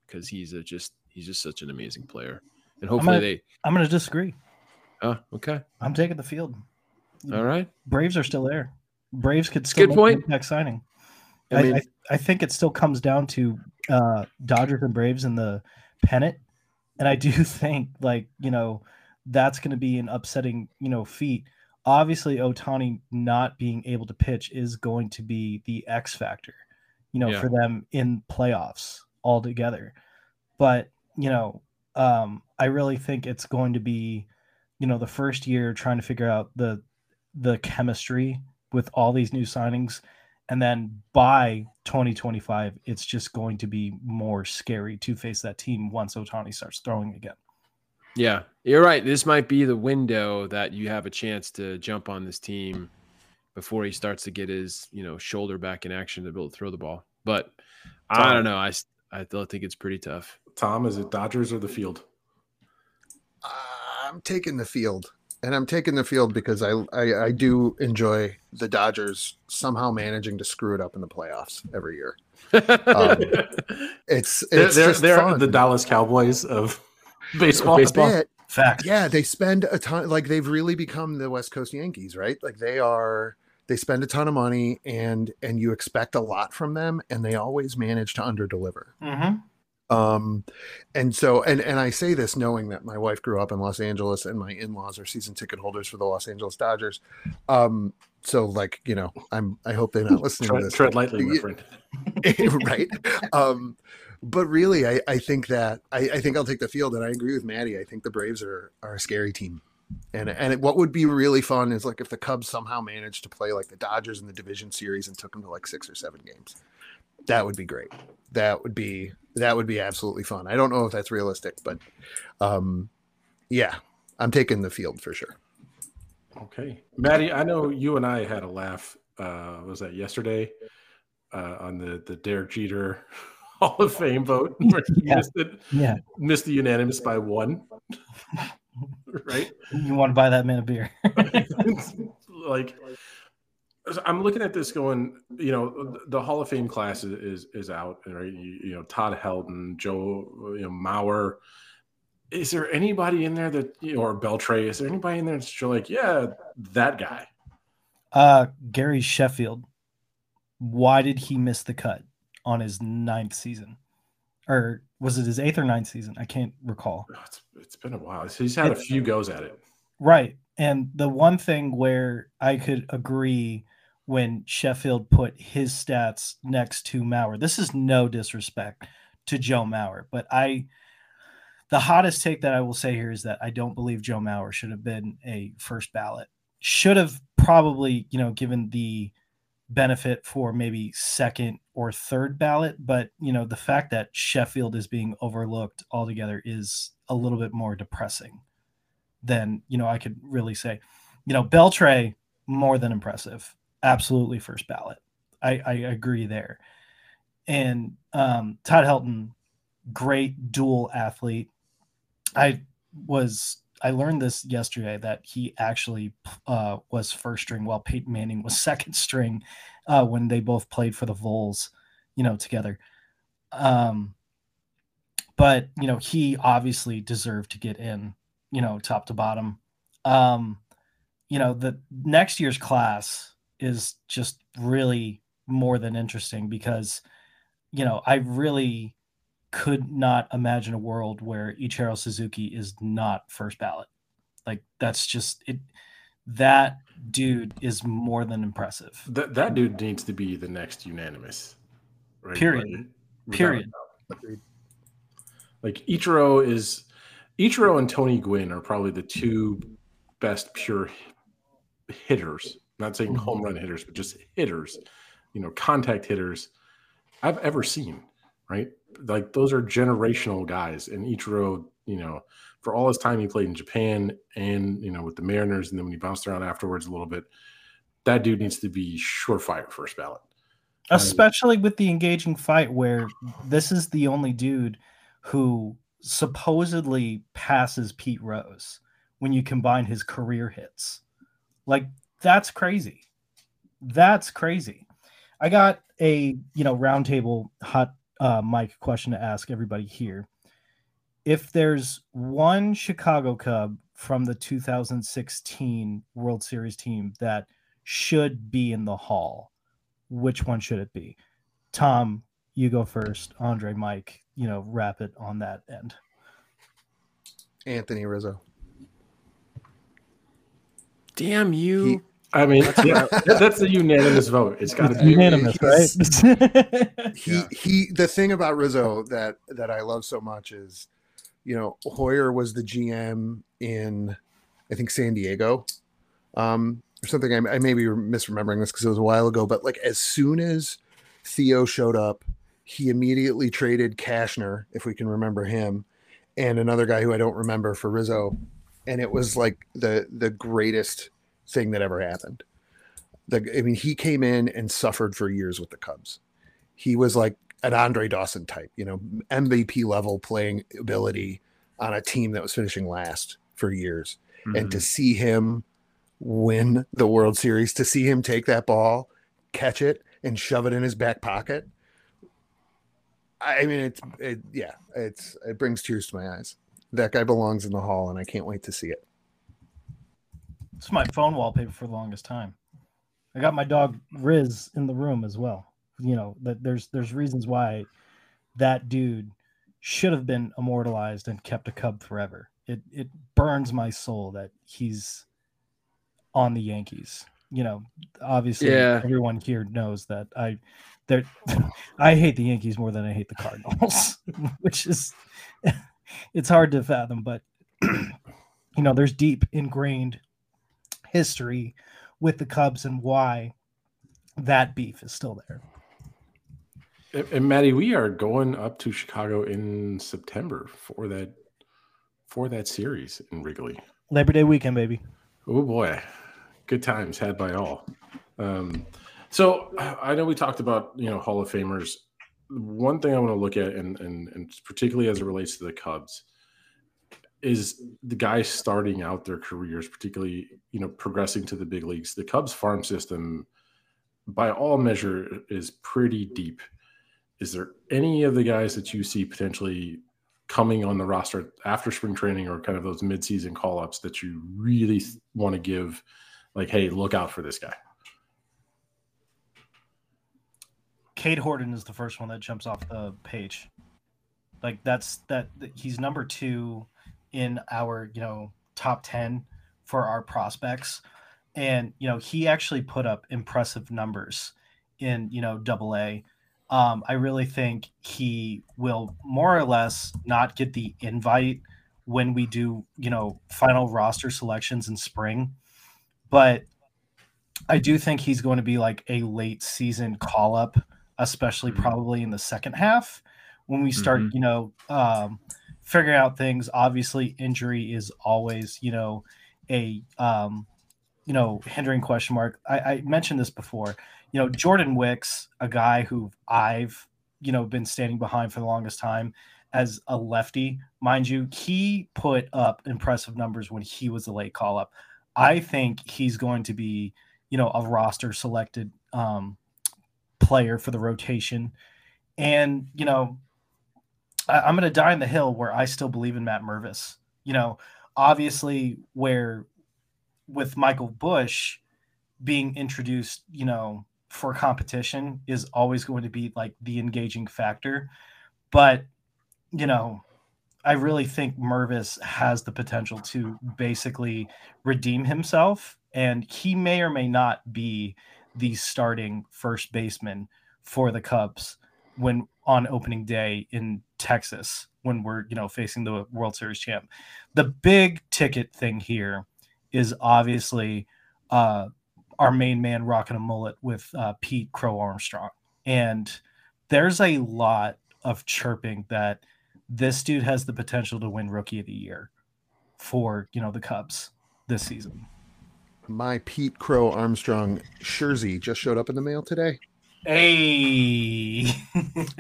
because he's a just he's just such an amazing player. And hopefully I'm gonna, they. I'm gonna disagree. Oh, okay. I'm taking the field. All right. Braves are still there. Braves could still good point. Next signing. I, mean, I, I I think it still comes down to uh, Dodgers and Braves in the pennant, and I do think, like, you know, that's gonna be an upsetting, you know, feat. Obviously, Ohtani not being able to pitch is going to be the X factor, you know, yeah. for them in playoffs altogether. But, you know, um, I really think it's going to be, you know, the first year trying to figure out the the chemistry with all these new signings. And then by twenty twenty-five, it's just going to be more scary to face that team once Ohtani starts throwing again. Yeah, you're right. This might be the window that you have a chance to jump on this team before he starts to get his, you know, shoulder back in action to be able to throw the ball. But Tom, I don't know. I, I still think it's pretty tough. Tom, is it Dodgers or the field? Uh, I'm taking the field. And I'm taking the field because I, I, I do enjoy the Dodgers somehow managing to screw it up in the playoffs every year. Um, it's it's they're, just they're fun. The Dallas Cowboys of – Baseball, baseball. Fact. Yeah, they spend a ton. Like, they've really become the West Coast Yankees, right? Like, they are. They spend a ton of money, and and you expect a lot from them, and they always manage to underdeliver. Mm-hmm. Um, and so, and and I say this knowing that my wife grew up in Los Angeles, and my in-laws are season ticket holders for the Los Angeles Dodgers. Um, so like, you know, I'm I hope they're not listening tread, to this. Tread lightly, my friend. Right. Um. But really, I, I think that I, I think I'll take the field, and I agree with Maddie. I think the Braves are, are a scary team, and and it, what would be really fun is like if the Cubs somehow managed to play like the Dodgers in the division series and took them to like six or seven games. That would be great. That would be that would be absolutely fun. I don't know if that's realistic, but um, yeah, I'm taking the field for sure. Okay, Maddie, I know you and I had a laugh. Uh, was that yesterday uh, on the the Derek Jeter Hall of Fame vote? Yeah. Missed it. Yeah. Missed the unanimous by one. Right? You want to buy that man a beer. Like, I'm looking at this going, you know, the Hall of Fame class is is out, right? You, you know, Todd Helton, Joe, you know, Maurer. Is there anybody in there that, you know, or Beltre, is there anybody in there that's like, yeah, that guy? Uh, Gary Sheffield. Why did he miss the cut on his ninth season? Or was it his eighth or ninth season? I can't recall. Oh, it's, it's been a while. He's had it's, a few goes at it. Right. And the one thing where I could agree when Sheffield put his stats next to Maurer, this is no disrespect to Joe Maurer, but I The hottest take that I will say here is that I don't believe Joe Mauer should have been a first ballot. Should have probably, you know, given the benefit for maybe second or third ballot. But, you know, the fact that Sheffield is being overlooked altogether is a little bit more depressing than, you know, I could really say. You know, Beltre, more than impressive. Absolutely first ballot. I, I agree there. And um, Todd Helton, great dual athlete. I was I learned this yesterday that he actually uh, was first string while Peyton Manning was second string uh, when they both played for the Vols, you know, together. Um, but, you know, he obviously deserved to get in, you know, top to bottom. Um, you know, the next year's class is just really more than interesting because, you know, I really could not imagine a world where Ichiro Suzuki is not first ballot. Like, that's just it. That dude is more than impressive. That that dude needs to be the next unanimous. Right? Period. Like, Period. Like Ichiro is Ichiro and Tony Gwynn are probably the two best pure hitters. I'm not saying home run hitters, but just hitters, you know, contact hitters I've ever seen. Right? Like, those are generational guys. And Ichiro, you know, for all his time he played in Japan and, you know, with the Mariners, and then when he bounced around afterwards a little bit, that dude needs to be surefire first ballot. Especially um, with the engaging fight, where this is the only dude who supposedly passes Pete Rose when you combine his career hits. Like, that's crazy. That's crazy. I got a, you know, roundtable hot Uh, Mike, question to ask everybody here. If there's one Chicago Cub from the two thousand sixteen World Series team that should be in the Hall, which one should it be? Tom, you go first. Andre, Mike, you know, wrap it on that end. Anthony Rizzo. Damn you. He- I mean, yeah, that's a unanimous vote. It's got to be unanimous, right? he he. The thing about Rizzo that that I love so much is, you know, Hoyer was the G M in, I think, San Diego, um, or something. I, I may be misremembering this because it was a while ago. But like, as soon as Theo showed up, he immediately traded Cashner, if we can remember him, and another guy who I don't remember for Rizzo, and it was like the the greatest thing that ever happened. Like, I mean, he came in and suffered for years with the Cubs. He was like an Andre Dawson type, you know, M V P level playing ability on a team that was finishing last for years. Mm-hmm. And to see him win the World Series, to see him take that ball, catch it, and shove it in his back pocket. I mean, it's it, yeah, it's it brings tears to my eyes. That guy belongs in the Hall, and I can't wait to see it. It's my phone wallpaper for the longest time. I got my dog Riz in the room as well. You know, that there's there's reasons why that dude should have been immortalized and kept a Cub forever. It it burns my soul that he's on the Yankees. You know, obviously yeah. Everyone here knows that I there I hate the Yankees more than I hate the Cardinals, which is it's hard to fathom, but you know, there's deep ingrained history with the Cubs and why that beef is still there. And, and Maddie, we are going up to Chicago in September for that for that series in Wrigley. Labor Day weekend, baby. Oh boy, good times had by all. Um, so I know we talked about, you know, Hall of Famers. One thing I want to look at, and and, and particularly as it relates to the Cubs, is the guys starting out their careers, particularly, you know, progressing to the big leagues. The Cubs farm system, by all measure, is pretty deep. Is there any of the guys that you see potentially coming on the roster after spring training or kind of those midseason call-ups that you really want to give, like, hey, look out for this guy? Cade Horton is the first one that jumps off the page. Like, that's that he's number two in our, you know, top ten for our prospects. And, you know, he actually put up impressive numbers in, you know, double A. Um, I really think he will more or less not get the invite when we do, you know, final roster selections in spring. But I do think he's going to be like a late season call up, especially mm-hmm. probably in the second half when we start, mm-hmm. you know, um, figuring out things. Obviously, injury is always, you know, a, um, you know, hindering question mark. I, I mentioned this before. You know, Jordan Wicks, a guy who I've, you know, been standing behind for the longest time as a lefty, mind you, he put up impressive numbers when he was a late call-up. I think he's going to be, you know, a roster-selected um, player for the rotation. And, you know, I, I'm going to die on the hill where I still believe in Matt Mervis. You know, obviously where with Michael Bush being introduced, you know, for competition is always going to be like the engaging factor. But, you know, I really think Mervis has the potential to basically redeem himself. And he may or may not be the starting first baseman for the Cubs when on opening day in Texas, when we're, you know, facing the World Series champ. The big ticket thing here is obviously, uh, our main man rocking a mullet with uh, Pete Crow Armstrong. And there's a lot of chirping that this dude has the potential to win Rookie of the Year for, you know, the Cubs this season. My Pete Crow Armstrong jersey just showed up in the mail today. Hey,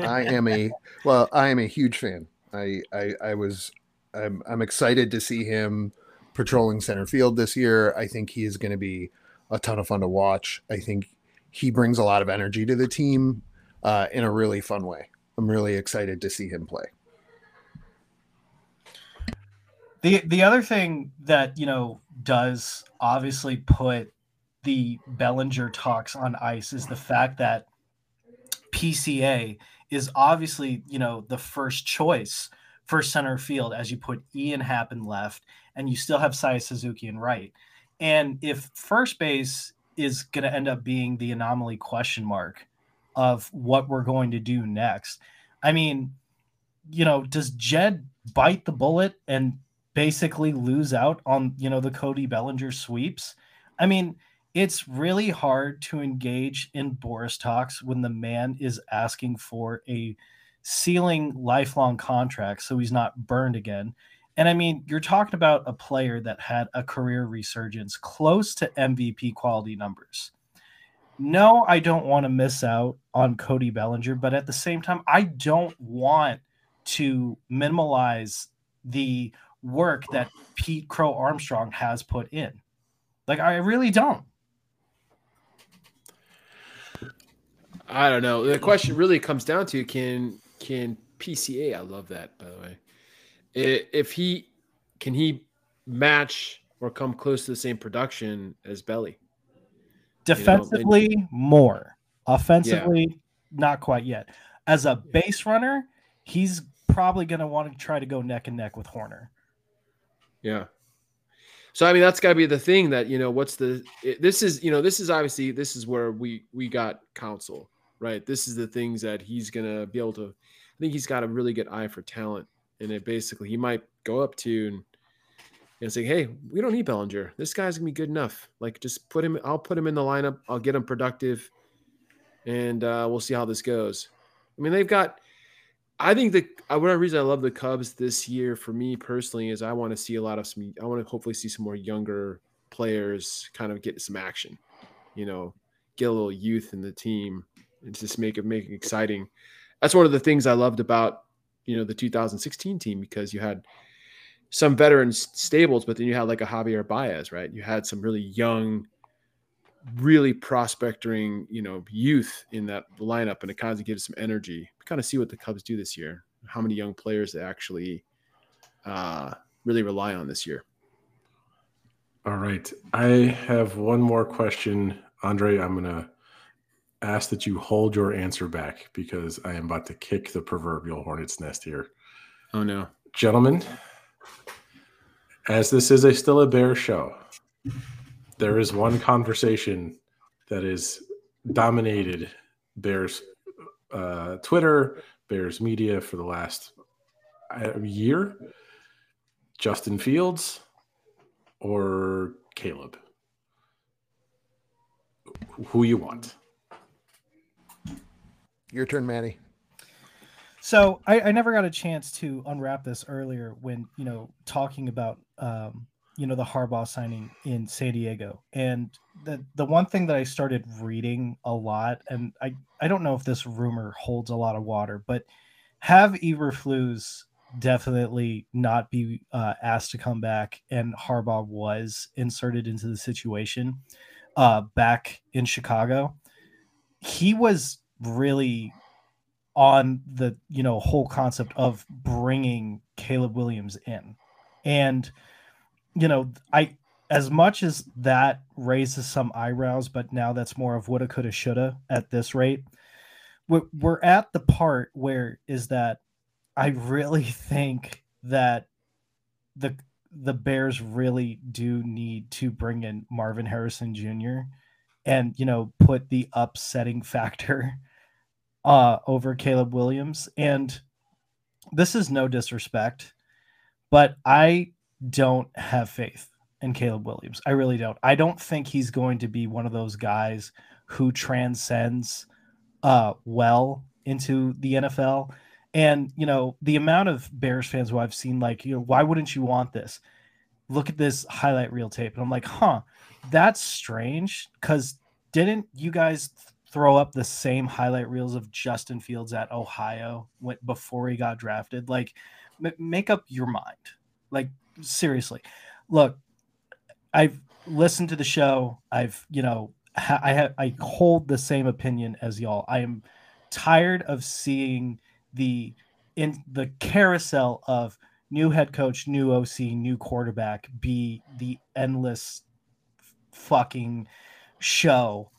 I am a, well, I am a huge fan. I, I, I was, I'm, I'm excited to see him patrolling center field this year. I think he is going to be a ton of fun to watch. I think he brings a lot of energy to the team uh, in a really fun way. I'm really excited to see him play. The the other thing that, you know, does obviously put the Bellinger talks on ice is the fact that P C A is obviously, you know, the first choice for center field as you put Ian Happ in left and you still have Saya Suzuki in right. And if first base is going to end up being the anomaly question mark of what we're going to do next, I mean, you know, does Jed bite the bullet and basically lose out on, you know, the Cody Bellinger sweeps? I mean, it's really hard to engage in Boris talks when the man is asking for a ceiling lifelong contract so he's not burned again. And, I mean, you're talking about a player that had a career resurgence close to M V P quality numbers. No, I don't want to miss out on Cody Bellinger, but at the same time, I don't want to minimize the work that Pete Crow Armstrong has put in. Like, I really don't. I don't know. The question really comes down to can can P C A, I love that, by the way. If he can he match or come close to the same production as Belly? Defensively, you know, and, more. Offensively, yeah. Not quite yet. As a base runner, he's probably going to want to try to go neck and neck with Horner. Yeah. So, I mean, that's got to be the thing that, you know, what's the – this is, you know, this is obviously – this is where we, we got Counsell, right? This is the things that he's going to be able to – I think he's got a really good eye for talent. And it basically, he might go up to and, and say, hey, we don't need Bellinger. This guy's going to be good enough. Like, just put him, I'll put him in the lineup. I'll get him productive. And uh, we'll see how this goes. I mean, they've got, I think the, one reason I love the Cubs this year for me personally is I want to see a lot of some, I want to hopefully see some more younger players kind of get some action, you know, get a little youth in the team and just make it, make it exciting. That's one of the things I loved about, you know, the two thousand sixteen team, because you had some veteran stables, but then you had like a Javier Baez, right? You had some really young, really prospecting, you know, youth in that lineup, and it kind of gives some energy. We kind of see what the Cubs do this year, how many young players they actually uh, really rely on this year. All right. I have one more question. Andre, I'm going to ask that you hold your answer back because I am about to kick the proverbial hornet's nest here. Oh no. Gentlemen, as this is a still a Bear show, there is one conversation that is dominated Bears uh, Twitter, Bears Media for the last year, Justin Fields or Caleb? Who you want? Your turn, Manny. So I, I never got a chance to unwrap this earlier when, you know, talking about, um, you know, the Harbaugh signing in San Diego. And the, the one thing that I started reading a lot, and I, I don't know if this rumor holds a lot of water, but have Eberflus definitely not be uh, asked to come back, and Harbaugh was inserted into the situation uh, back in Chicago. He was really on the, you know, whole concept of bringing Caleb Williams in. And, you know, I, as much as that raises some eyebrows, but now that's more of woulda, coulda, shoulda at this rate. We're, we're at the part where is that I really think that the, the Bears really do need to bring in Marvin Harrison Junior and, you know, put the upsetting factor Uh, over Caleb Williams. And this is no disrespect, but I don't have faith in Caleb Williams. I really don't. I don't think he's going to be one of those guys who transcends uh, well into the N F L. And, you know, the amount of Bears fans who I've seen, like, you know, why wouldn't you want this? Look at this highlight reel tape. And I'm like, huh, that's strange, because didn't you guys th- throw up the same highlight reels of Justin Fields at Ohio when, before he got drafted? Like, m- make up your mind. Like, seriously. Look, I've listened to the show. I've, you know, ha- I ha- I hold the same opinion as y'all. I am tired of seeing the in the carousel of new head coach, new O C, new quarterback be the endless fucking show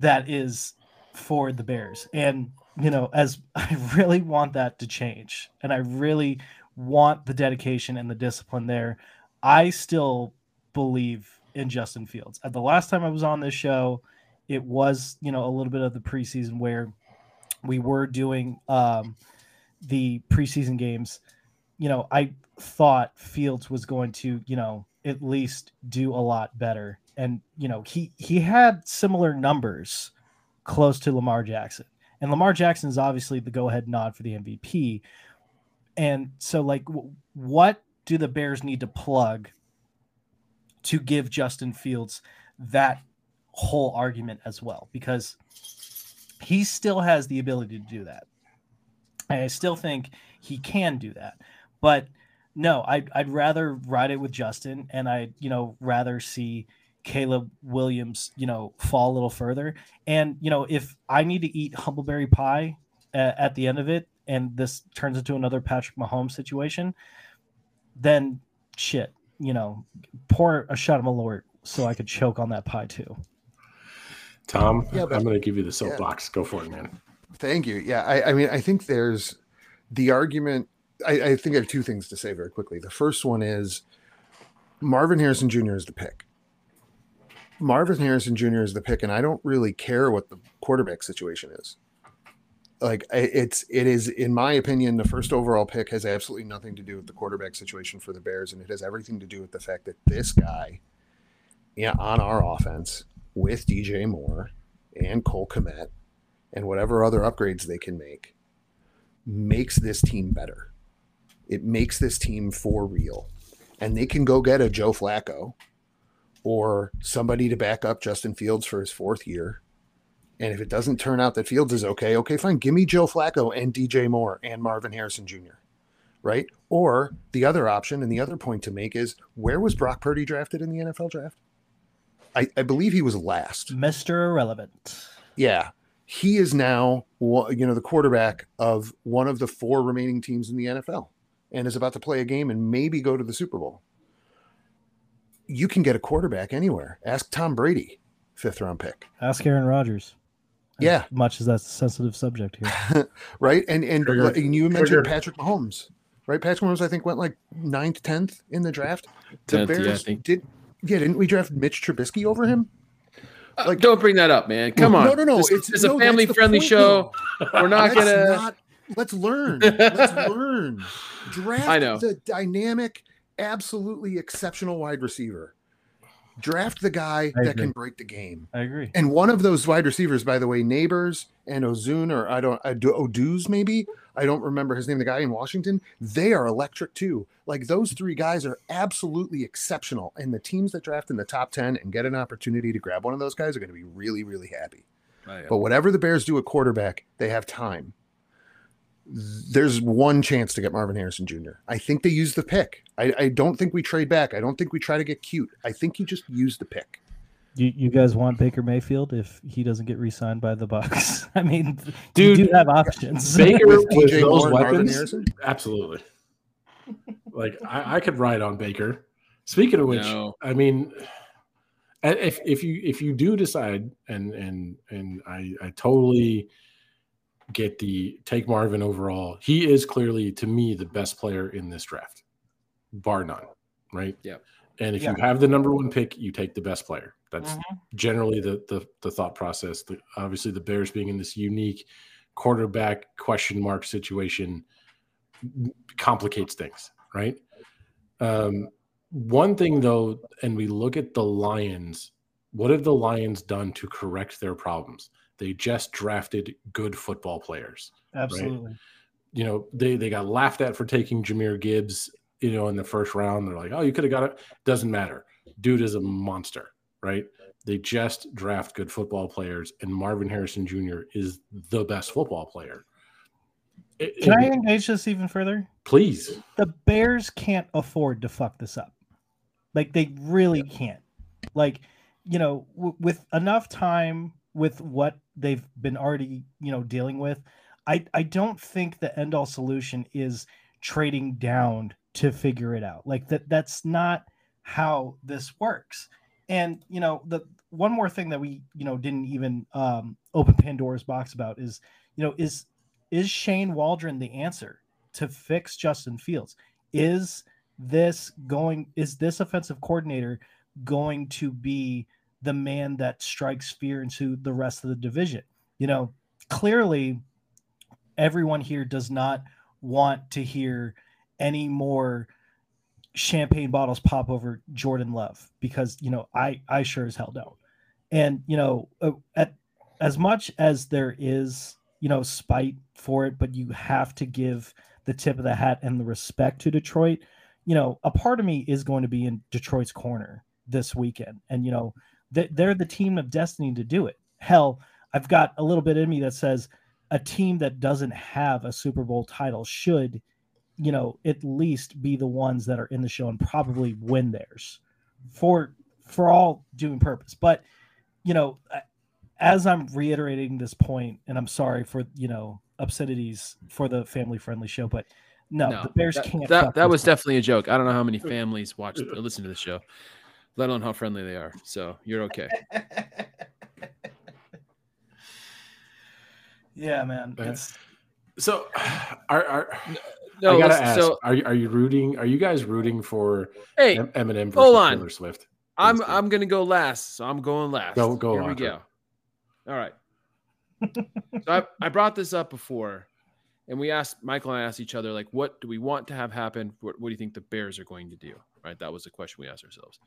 that is for the Bears. And, you know, as I really want that to change, and I really want the dedication and the discipline there. I still believe in Justin Fields. At the last time I was on this show, it was, you know, a little bit of the preseason where we were doing um, the preseason games. You know, I thought Fields was going to, you know, at least do a lot better. And, you know, he, he had similar numbers close to Lamar Jackson. And Lamar Jackson is obviously the go-ahead nod for the M V P. And so, like, w- what do the Bears need to plug to give Justin Fields that whole argument as well? Because he still has the ability to do that. And I still think he can do that. But, no, I'd, I'd rather ride it with Justin, and I'd, you know, rather see Caleb Williams, you know, fall a little further. And, you know, if I need to eat huckleberry pie uh, at the end of it, and this turns into another Patrick Mahomes situation, then shit, you know, pour a shot of Malort so I could choke on that pie too. Tom, yeah, but, I'm going to give you the soapbox. Yeah. Go for it, man. Thank you. Yeah, I, I mean, I think there's the argument. I, I think I have two things to say very quickly. The first one is Marvin Harrison Junior is the pick. Marvin Harrison Junior is the pick, and I don't really care what the quarterback situation is. Like, it's, it is, in my opinion, the first overall pick has absolutely nothing to do with the quarterback situation for the Bears, and it has everything to do with the fact that this guy, yeah, on our offense with D J Moore and Cole Kmet and whatever other upgrades they can make, makes this team better. It makes this team for real. And they can go get a Joe Flacco or somebody to back up Justin Fields for his fourth year. And if it doesn't turn out that Fields is okay, okay, fine. Give me Joe Flacco and D J Moore and Marvin Harrison Junior, right? Or the other option and the other point to make is, where was Brock Purdy drafted in the N F L draft? I, I believe he was last. Mister Irrelevant. Yeah. He is now, you know, the quarterback of one of the four remaining teams in the N F L and is about to play a game and maybe go to the Super Bowl. You can get a quarterback anywhere. Ask Tom Brady, fifth round pick. Ask Aaron Rodgers. As yeah. Much as that's a sensitive subject here. Right. And and, sure, and you mentioned sure. Patrick Mahomes, right? Patrick Mahomes, I think, went like ninth, tenth in the draft. The tenth, Bears yeah, did. Yeah. Didn't we draft Mitch Trubisky over him? Like, uh, don't bring that up, man. Come on. No, no, no. This, it's it's no, a family-friendly show. We're not going to – Let's learn. Let's learn. Draft I know. the dynamic, absolutely exceptional wide receiver. Draft the guy I that agree. can break the game. I agree. And one of those wide receivers, by the way, Neighbors and Ozun, or I don't, I do, Oduz maybe. I don't remember his name. The guy in Washington, they are electric too. Like those three guys are absolutely exceptional. And the teams that draft in the top ten and get an opportunity to grab one of those guys are going to be really, really happy. But whatever the Bears do at quarterback, they have time. There's one chance to get Marvin Harrison Junior I think they use the pick. I, I don't think we trade back. I don't think we try to get cute. I think you just use the pick. You, you guys want Baker Mayfield if he doesn't get re-signed by the Bucs? I mean, dude, you do have options. Baker with, with those Moore, weapons, absolutely. Like I, I could ride on Baker. Speaking of which, no. I mean, if if you if you do decide, and and and I I totally. get the take Marvin overall. He is clearly, to me, the best player in this draft, bar none, right? Yeah. And if yeah. you have the number one pick, you take the best player. That's mm-hmm. generally the, the the thought process. The, obviously, the Bears being in this unique quarterback question mark situation complicates things, right? Um, one thing, though, and we look at the Lions, what have the Lions done to correct their problems? They just drafted good football players. Absolutely. Right? You know, they, they got laughed at for taking Jahmyr Gibbs, you know, in the first round. They're like, oh, you could have got it. Doesn't matter. Dude is a monster, right? They just draft good football players, and Marvin Harrison Junior is the best football player. It, Can it, I engage this even further? Please. The Bears can't afford to fuck this up. Like, they really yeah. can't. Like, you know, w- with enough time with what they've been already, you know, dealing with, I, I don't think the end all solution is trading down to figure it out. Like that, that's not how this works. And, you know, the one more thing that we, you know, didn't even um, open Pandora's box about is, you know, is, is Shane Waldron the answer to fix Justin Fields? Is this going, is this offensive coordinator going to be the man that strikes fear into the rest of the division? You know, clearly everyone here does not want to hear any more champagne bottles pop over Jordan Love, because, you know, I, I sure as hell don't. And, you know, at, as much as there is, you know, spite for it, but you have to give the tip of the hat and the respect to Detroit. You know, a part of me is going to be in Detroit's corner this weekend. And, you know, they're the team of destiny to do it. Hell, I've got a little bit in me that says a team that doesn't have a Super Bowl title should, you know, at least be the ones that are in the show and probably win theirs for for all due and purpose. But, you know, as I'm reiterating this point, and I'm sorry for, you know, obscenities for the family-friendly show, but no, no the Bears that, can't. That, that was definitely a joke. I don't know how many families watch or listen to the show, let alone how friendly they are. So you're okay. Yeah, man. It's... So are, are no, I gotta ask, so, are you, are you rooting? Are you guys rooting for hey, Eminem versus hold on. Taylor Swift? I'm Swift? I'm gonna go last, so I'm going last. Go go. Here on, we go. All right. So I, I brought this up before, and we asked Michael and I asked each other, like, what do we want to have happen? What, what do you think the Bears are going to do? Right, that was the question we asked ourselves.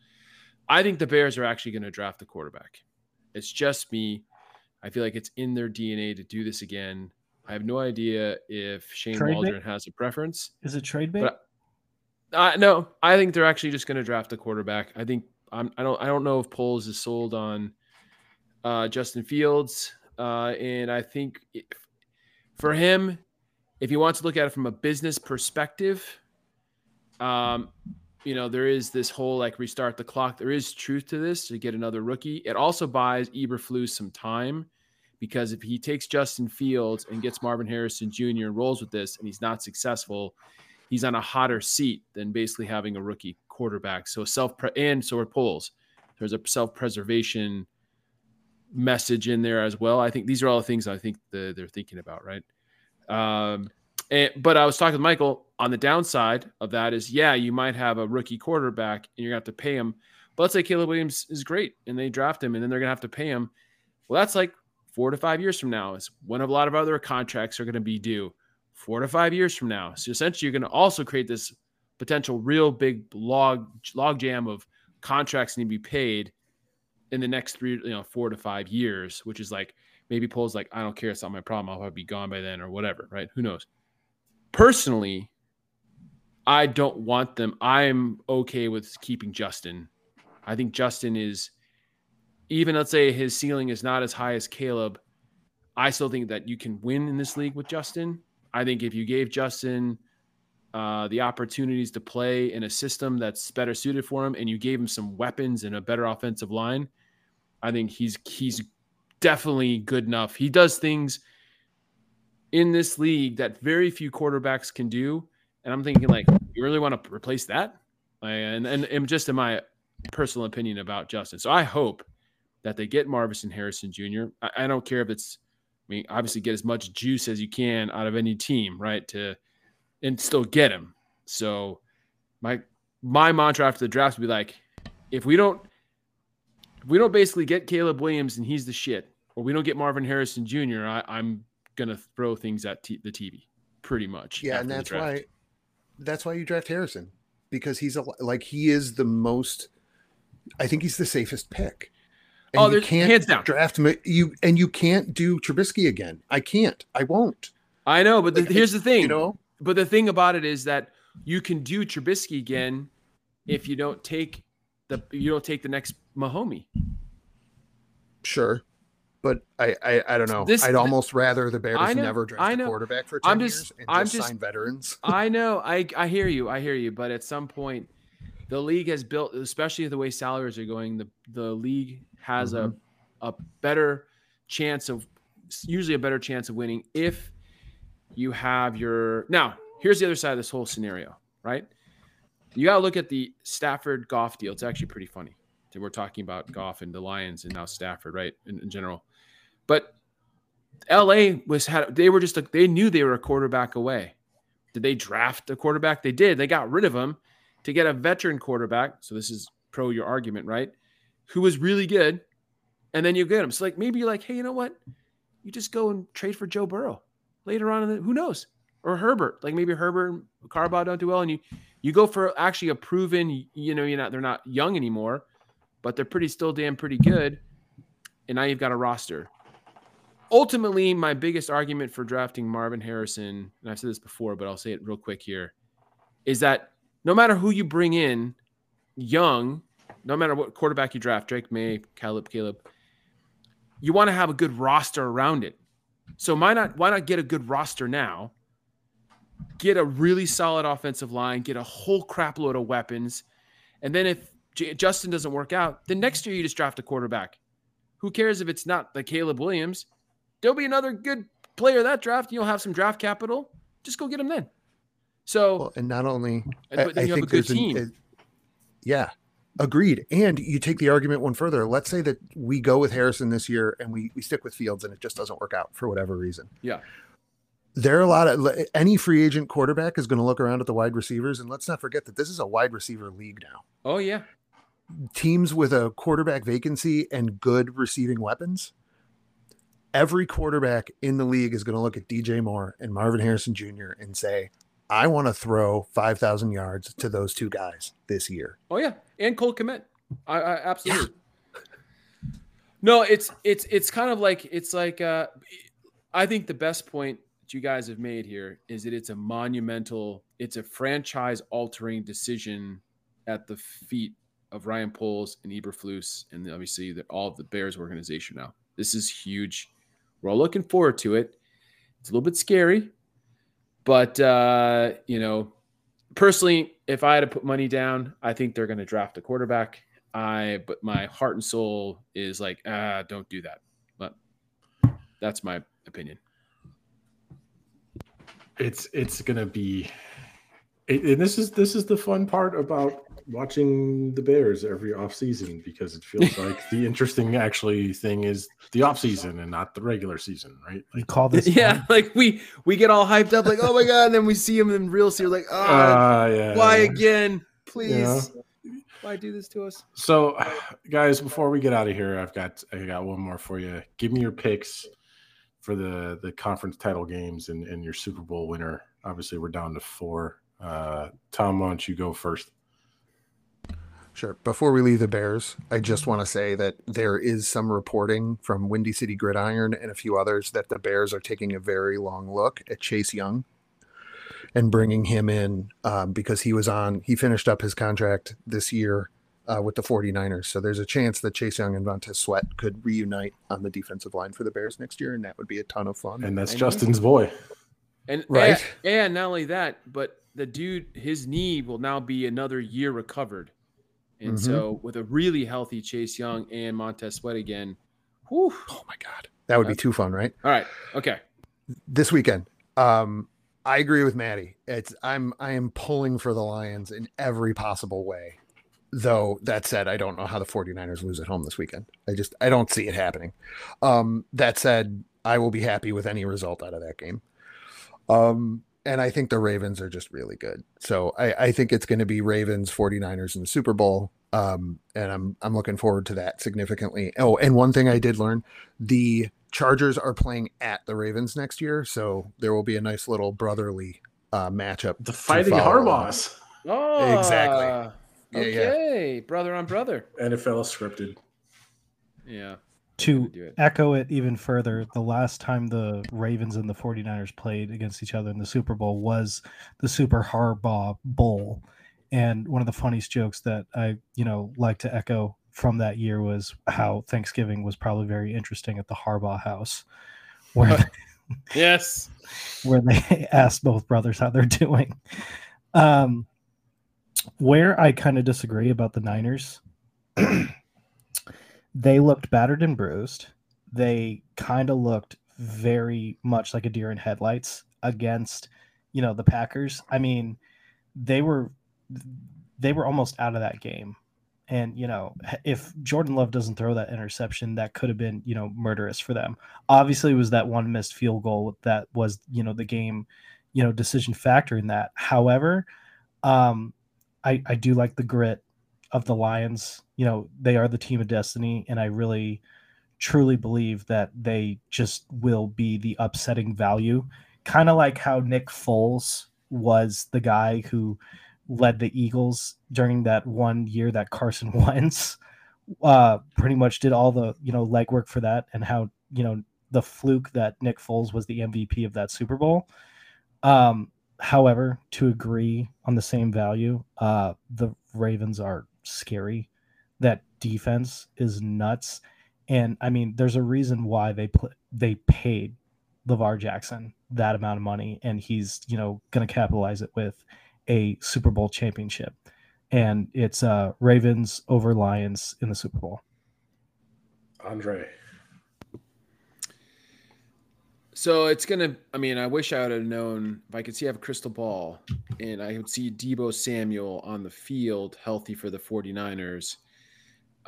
I think the Bears are actually going to draft the quarterback. It's just me. I feel like it's in their D N A to do this again. I have no idea if Shane trade Waldron bait? has a preference. Is it trade bait? I, uh, no, I think they're actually just going to draft the quarterback. I think I'm, I don't. I don't know if Poles is sold on uh, Justin Fields, uh, and I think if, for him, if you want to look at it from a business perspective, um. You know, there is this whole like restart the clock. There is truth to this to get another rookie. It also buys Eberflus some time, because if he takes Justin Fields and gets Marvin Harrison Junior and rolls with this and he's not successful, he's on a hotter seat than basically having a rookie quarterback. So self pre- and so are Poles. There's a self-preservation message in there as well. I think these are all the things I think the, they're thinking about, right? Um, and, but I was talking to Michael. On the downside of that is, yeah, you might have a rookie quarterback and you're going to have to pay him. But let's say Caleb Williams is great and they draft him and then they're going to have to pay him. Well, that's like four to five years from now is when a lot of other contracts are going to be due. Four to five years from now. So essentially, you're going to also create this potential real big log log jam of contracts need to be paid in the next three, you know, four to five years, which is like maybe Paul's like, I don't care. It's not my problem. I'll probably be gone by then or whatever, right? Who knows? Personally, I don't want them. I'm okay with keeping Justin. I think Justin is, even let's say his ceiling is not as high as Caleb. I still think that you can win in this league with Justin. I think if you gave Justin uh, the opportunities to play in a system that's better suited for him and you gave him some weapons and a better offensive line, I think he's he's definitely good enough. He does things in this league that very few quarterbacks can do. And I'm thinking, like, you really want to replace that? And, and, and just in my personal opinion about Justin. So I hope that they get Marvin Harrison Junior I, I don't care if it's, I mean, obviously get as much juice as you can out of any team, right, to and still get him. So my my mantra after the draft would be like, if we don't if we don't basically get Caleb Williams and he's the shit, or we don't get Marvin Harrison Junior, I, I'm going to throw things at t- the T V pretty much. Yeah, and that's why – That's why you draft Harrison, because he's a, like he is the most. I think he's the safest pick. And oh, there's can't hands down. Draft you, and you can't do Trubisky again. I can't. I won't. I know, but like, the, here's the thing. You know, but the thing about it is that you can do Trubisky again if you don't take the you don't take the next Mahomes. Sure, but I I, I don't know. This, I'd almost rather the Bears know, never draft a quarterback for ten I'm just, years and I'm just, just sign veterans. I know. I, I hear you. I hear you. But at some point, the league has built, especially the way salaries are going, the, the league has mm-hmm. a, a better chance of, usually a better chance of winning if you have your, now, here's the other side of this whole scenario, right? You got to look at the Stafford Goff deal. It's actually pretty funny that we're talking about Goff and the Lions and now Stafford, right, in, in general. But L A was had they were just a, they knew they were a quarterback away. Did they draft a quarterback? They did. They got rid of him to get a veteran quarterback. So this is pro your argument, right? Who was really good, and then you get him. So like maybe you're like, hey, you know what? You just go and trade for Joe Burrow later on. In the, who knows? Or Herbert. Like maybe Herbert and Carbaugh don't do well, and you you go for actually a proven. You know, you're not they're not young anymore, but they're pretty still damn pretty good. And now you've got a roster. Ultimately, my biggest argument for drafting Marvin Harrison, and I've said this before, but I'll say it real quick here, is that no matter who you bring in, young, no matter what quarterback you draft, Drake May, Caleb, Caleb, you want to have a good roster around it. So why not, why not get a good roster now, get a really solid offensive line, get a whole crap load of weapons, and then if J- Justin doesn't work out, then next year you just draft a quarterback. Who cares if it's not the Caleb Williams? There'll be another good player that draft. You'll have some draft capital. Just go get him then. So, well, and not only, and, but then I, you I have a good team. An, a, yeah, agreed. And you take the argument one further. Let's say that we go with Harrison this year and we, we stick with Fields and it just doesn't work out for whatever reason. Yeah. There are a lot of any free agent quarterback is going to look around at the wide receivers. And let's not forget that this is a wide receiver league now. Oh, yeah. Teams with a quarterback vacancy and good receiving weapons. Every quarterback in the league is going to look at D J Moore and Marvin Harrison Junior and say, I want to throw five thousand yards to those two guys this year. Oh, yeah. And Cole Kmet. I, I absolutely. Yeah. No, it's, it's, it's kind of like, it's like, uh, I think the best point that you guys have made here is that it's a monumental, it's a franchise altering decision at the feet of Ryan Poles and Eberflus. And obviously the, all of the Bears organization now, this is huge. We're all looking forward to it. It's a little bit scary, but, uh, you know, personally, if I had to put money down, I think they're going to draft a quarterback. I, but my heart and soul is like, ah, don't do that. But that's my opinion. It's, it's going to be, it, and this is, this is the fun part about watching the Bears every offseason, because it feels like the interesting actually thing is the offseason and not the regular season, right? Like, we call this yeah, fun. Like we we get all hyped up, like oh my god, and then we see him in real, so you're like, oh, uh, yeah, why yeah. again, please. You know, Why do this to us? So, guys, before we get out of here, I've got I got one more for you. Give me your picks for the the conference title games and, and your Super Bowl winner. Obviously, we're down to four. Uh, Tom, why don't you go first? Sure. Before we leave the Bears, I just want to say that there is some reporting from Windy City Gridiron and a few others that the Bears are taking a very long look at Chase Young and bringing him in um, because he was on, he finished up his contract this year uh, with the forty-niners. So there's a chance that Chase Young and Montez Sweat could reunite on the defensive line for the Bears next year. And that would be a ton of fun. And that's and Justin's boy. And, right? and, and not only that, but the dude, his knee will now be another year recovered. And mm-hmm. so with a really healthy Chase Young and Montez Sweat again, whew, oh my God, that would be too fun, right? All right, okay. This weekend, um, I agree with Maddie. It's I'm I am pulling for the Lions in every possible way. Though that said, I don't know how the forty-niners lose at home this weekend. I just I don't see it happening. Um, that said, I will be happy with any result out of that game. Um. And I think the Ravens are just really good. So I, I think it's going to be Ravens, forty-niners in the Super Bowl. Um, and I'm I'm looking forward to that significantly. Oh, and one thing I did learn, the Chargers are playing at the Ravens next year. So there will be a nice little brotherly uh, matchup. The Fighting Harbaughs. Oh, exactly. Yeah, okay. Yeah. Brother on brother. N F L scripted. Yeah. To echo it even further, the last time the Ravens and the forty-niners played against each other in the Super Bowl was the Super Harbaugh Bowl. And one of the funniest jokes that I, you know, like to echo from that year was how Thanksgiving was probably very interesting at the Harbaugh house. Where they, yes. Where they asked both brothers how they're doing. Um, where I kind of disagree about the Niners. They looked battered and bruised. They kind of looked very much like a deer in headlights against, you know, the Packers. I mean, they were they were almost out of that game. And, you know, if Jordan Love doesn't throw that interception, that could have been, you know, murderous for them. Obviously, it was that one missed field goal that was, you know, the game, you know, decision factor in that. However, um, I, I do like the grit of the Lions. You know, they are the team of destiny, and I really truly believe that they just will be the upsetting value, kind of like how Nick Foles was the guy who led the Eagles during that one year that Carson Wentz uh, pretty much did all the, you know, legwork for that, and how, you know, the fluke that Nick Foles was the M V P of that Super Bowl. Um, however, to agree on the same value, uh, the Ravens are scary. That defense is nuts, and I mean, there's a reason why they pl- they paid LeVar Jackson that amount of money, and he's, you know, going to capitalize it with a Super Bowl championship. And it's uh, Ravens over Lions in the Super Bowl. Andre, so it's gonna. I mean, I wish I would have known if I could see I have a crystal ball, and I would see Deebo Samuel on the field healthy for the forty-niners.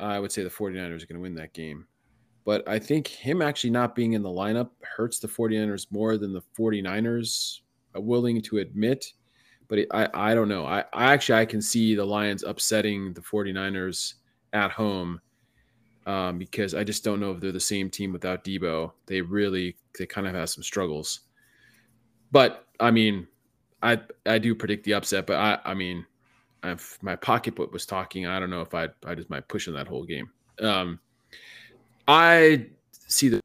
I would say the forty-niners are going to win that game. But I think him actually not being in the lineup hurts the forty-niners more than the forty-niners are willing to admit. But it, I, I don't know. I, I actually I can see the Lions upsetting the forty-niners at home um, because I just don't know if they're the same team without Deebo. They really they kind of have some struggles. But, I mean, I I do predict the upset, but, I, I mean – I've, my pocketbook was talking. I don't know if I I just might push in that whole game. Um, I see the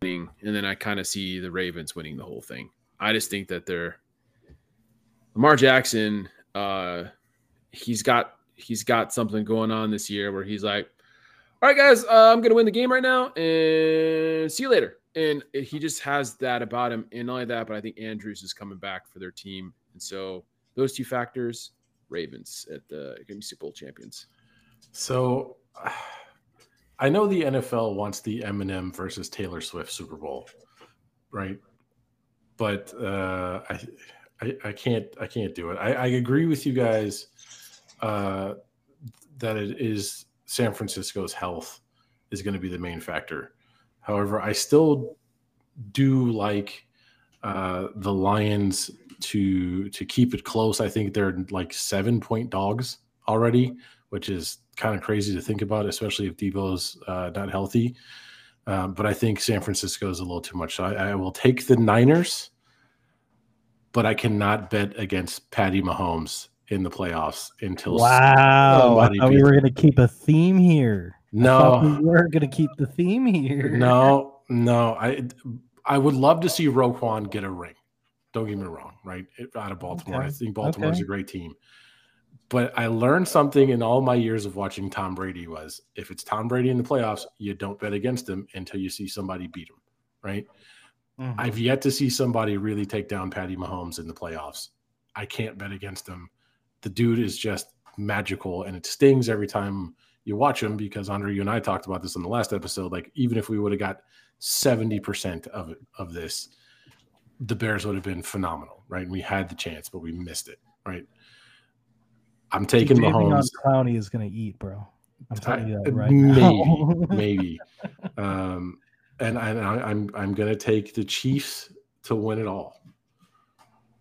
winning, and then I kind of see the Ravens winning the whole thing. I just think that they're Lamar Jackson. Uh, he's got he's got something going on this year where he's like, all right, guys, uh, I'm gonna win the game right now, and see you later. And he just has that about him. And not only that, but I think Andrews is coming back for their team, and so those two factors. Ravens at the Super Bowl champions. So I know the N F L wants the Eminem versus Taylor Swift Super Bowl, right? But uh, I, I I can't I can't do it. I, I agree with you guys uh, that it is San Francisco's health is going to be the main factor. However, I still do like uh, the Lions. To to keep it close, I think they're like seven point dogs already, which is kind of crazy to think about, especially if Debo's uh, not healthy. Um, but I think San Francisco is a little too much. So I, I will take the Niners, but I cannot bet against Patty Mahomes in the playoffs until. Wow. I thought we were going to keep a theme here. No, we weren't going to keep the theme here. No, no. I, I would love to see Roquan get a ring. Don't get me wrong, right? Out of Baltimore. Okay. I think Baltimore is okay. a great team. But I learned something in all my years of watching Tom Brady was if it's Tom Brady in the playoffs, you don't bet against him until you see somebody beat him, right? Mm-hmm. I've yet to see somebody really take down Patty Mahomes in the playoffs. I can't bet against him. The dude is just magical, and it stings every time you watch him because, Andre, you and I talked about this in the last episode. Like, even if we would have got seventy percent of it, of this, the Bears would have been phenomenal, right? And we had the chance, but we missed it, right? I'm taking Mahomes. Clowney is going to eat, bro. I'm telling you that right now. Maybe, maybe. Um, and I, I, I'm I'm going to take the Chiefs to win it all.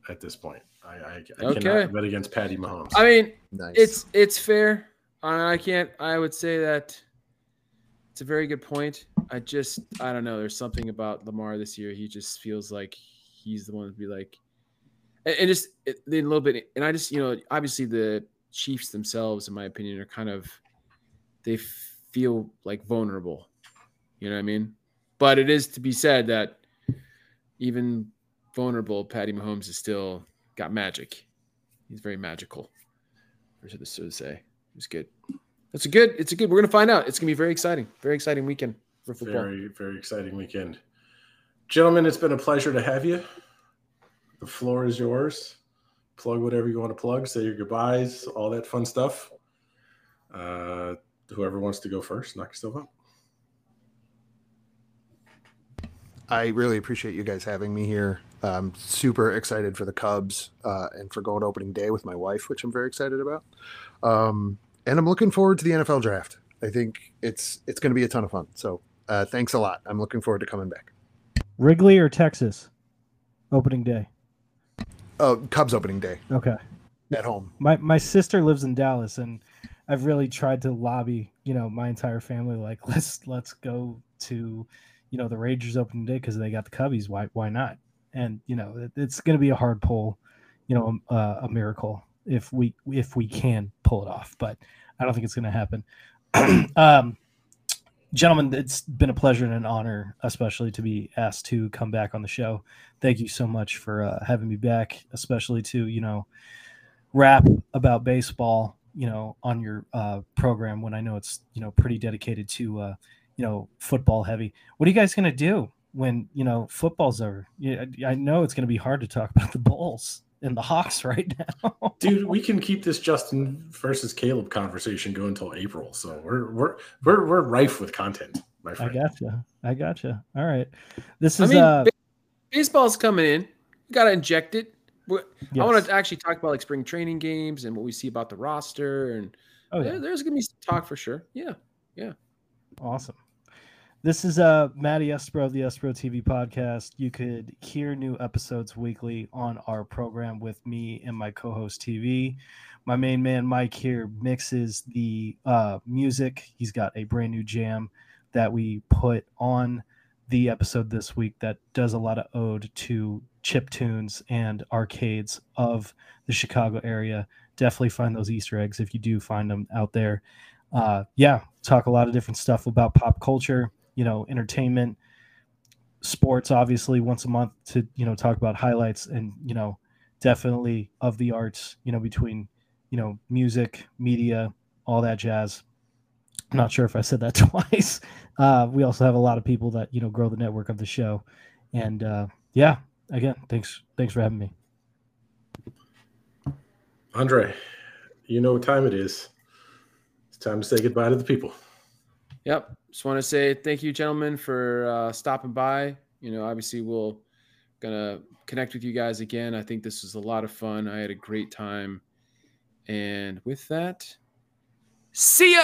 At this point, I, I, I okay. cannot bet against Patty Mahomes. I mean, nice. it's it's fair. I can't. I would say that it's a very good point. I just I don't know. There's something about Lamar this year. He just feels like he's the one to be like, and, and just a little bit. And I just you know obviously the Chiefs themselves, in my opinion, are kind of they feel like vulnerable, you know what I mean? But it is to be said that even vulnerable Patty Mahomes is still got magic. He's very magical, or so to say. He's good. That's a good. It's a good. We're gonna find out. It's gonna be very exciting. Very exciting weekend for football. Very very exciting weekend, gentlemen. It's been a pleasure to have you. The floor is yours. Plug whatever you want to plug, say your goodbyes, all that fun stuff. Uh, whoever wants to go first, knock yourself up. I really appreciate you guys having me here. I'm super excited for the Cubs uh, and for going opening day with my wife, which I'm very excited about. Um, and I'm looking forward to the N F L draft. I think it's it's going to be a ton of fun. So uh, thanks a lot. I'm looking forward to coming back. Wrigley or Texas? Opening day. Oh, Cubs opening day. Okay. At home. My my sister lives in Dallas, and I've really tried to lobby, you know, my entire family, like, let's let's go to, you know, the Rangers opening day because they got the Cubbies. Why why not? And, you know, it, it's going to be a hard pull, you know, uh, a miracle if we if we can pull it off. But I don't think it's going to happen. um, gentlemen, it's been a pleasure and an honor, especially to be asked to come back on the show. Thank you so much for uh, having me back, especially to, you know, rap about baseball, you know, on your uh, program when I know it's, you know, pretty dedicated to, uh, you know, football heavy. What are you guys going to do when, you know, football's over? You, I know it's going to be hard to talk about the Bulls and the Hawks right now. Dude, we can keep this Justin versus Caleb conversation going until April. So we're we're we're we're rife with content, my friend. I gotcha. I gotcha. All right. This is I mean, uh baseball's coming in. You gotta inject it. Yes. I want to actually talk about like spring training games and what we see about the roster, and oh, yeah. there, there's gonna be some talk for sure. Yeah, yeah. Awesome. This is uh, Matty Estobro of the Estobro T V Podcast. You could hear new episodes weekly on our program with me and my co-host T V. My main man Mike here mixes the uh, music. He's got a brand new jam that we put on the episode this week that does a lot of ode to chip tunes and arcades of the Chicago area. Definitely find those Easter eggs if you do find them out there. Uh, yeah, talk a lot of different stuff about pop culture, you know, entertainment, sports, obviously once a month to, you know, talk about highlights and, you know, definitely of the arts, you know, between, you know, music, media, all that jazz. I'm not sure if I said that twice. Uh, we also have a lot of people that, you know, grow the network of the show. And uh, yeah, again, thanks. Thanks for having me. Andre, you know what time it is. It's time to say goodbye to the people. Yep. Just want to say thank you, gentlemen, for uh, stopping by. You know, obviously we'll gonna connect with you guys again. I think this was a lot of fun. I had a great time. And with that, see ya.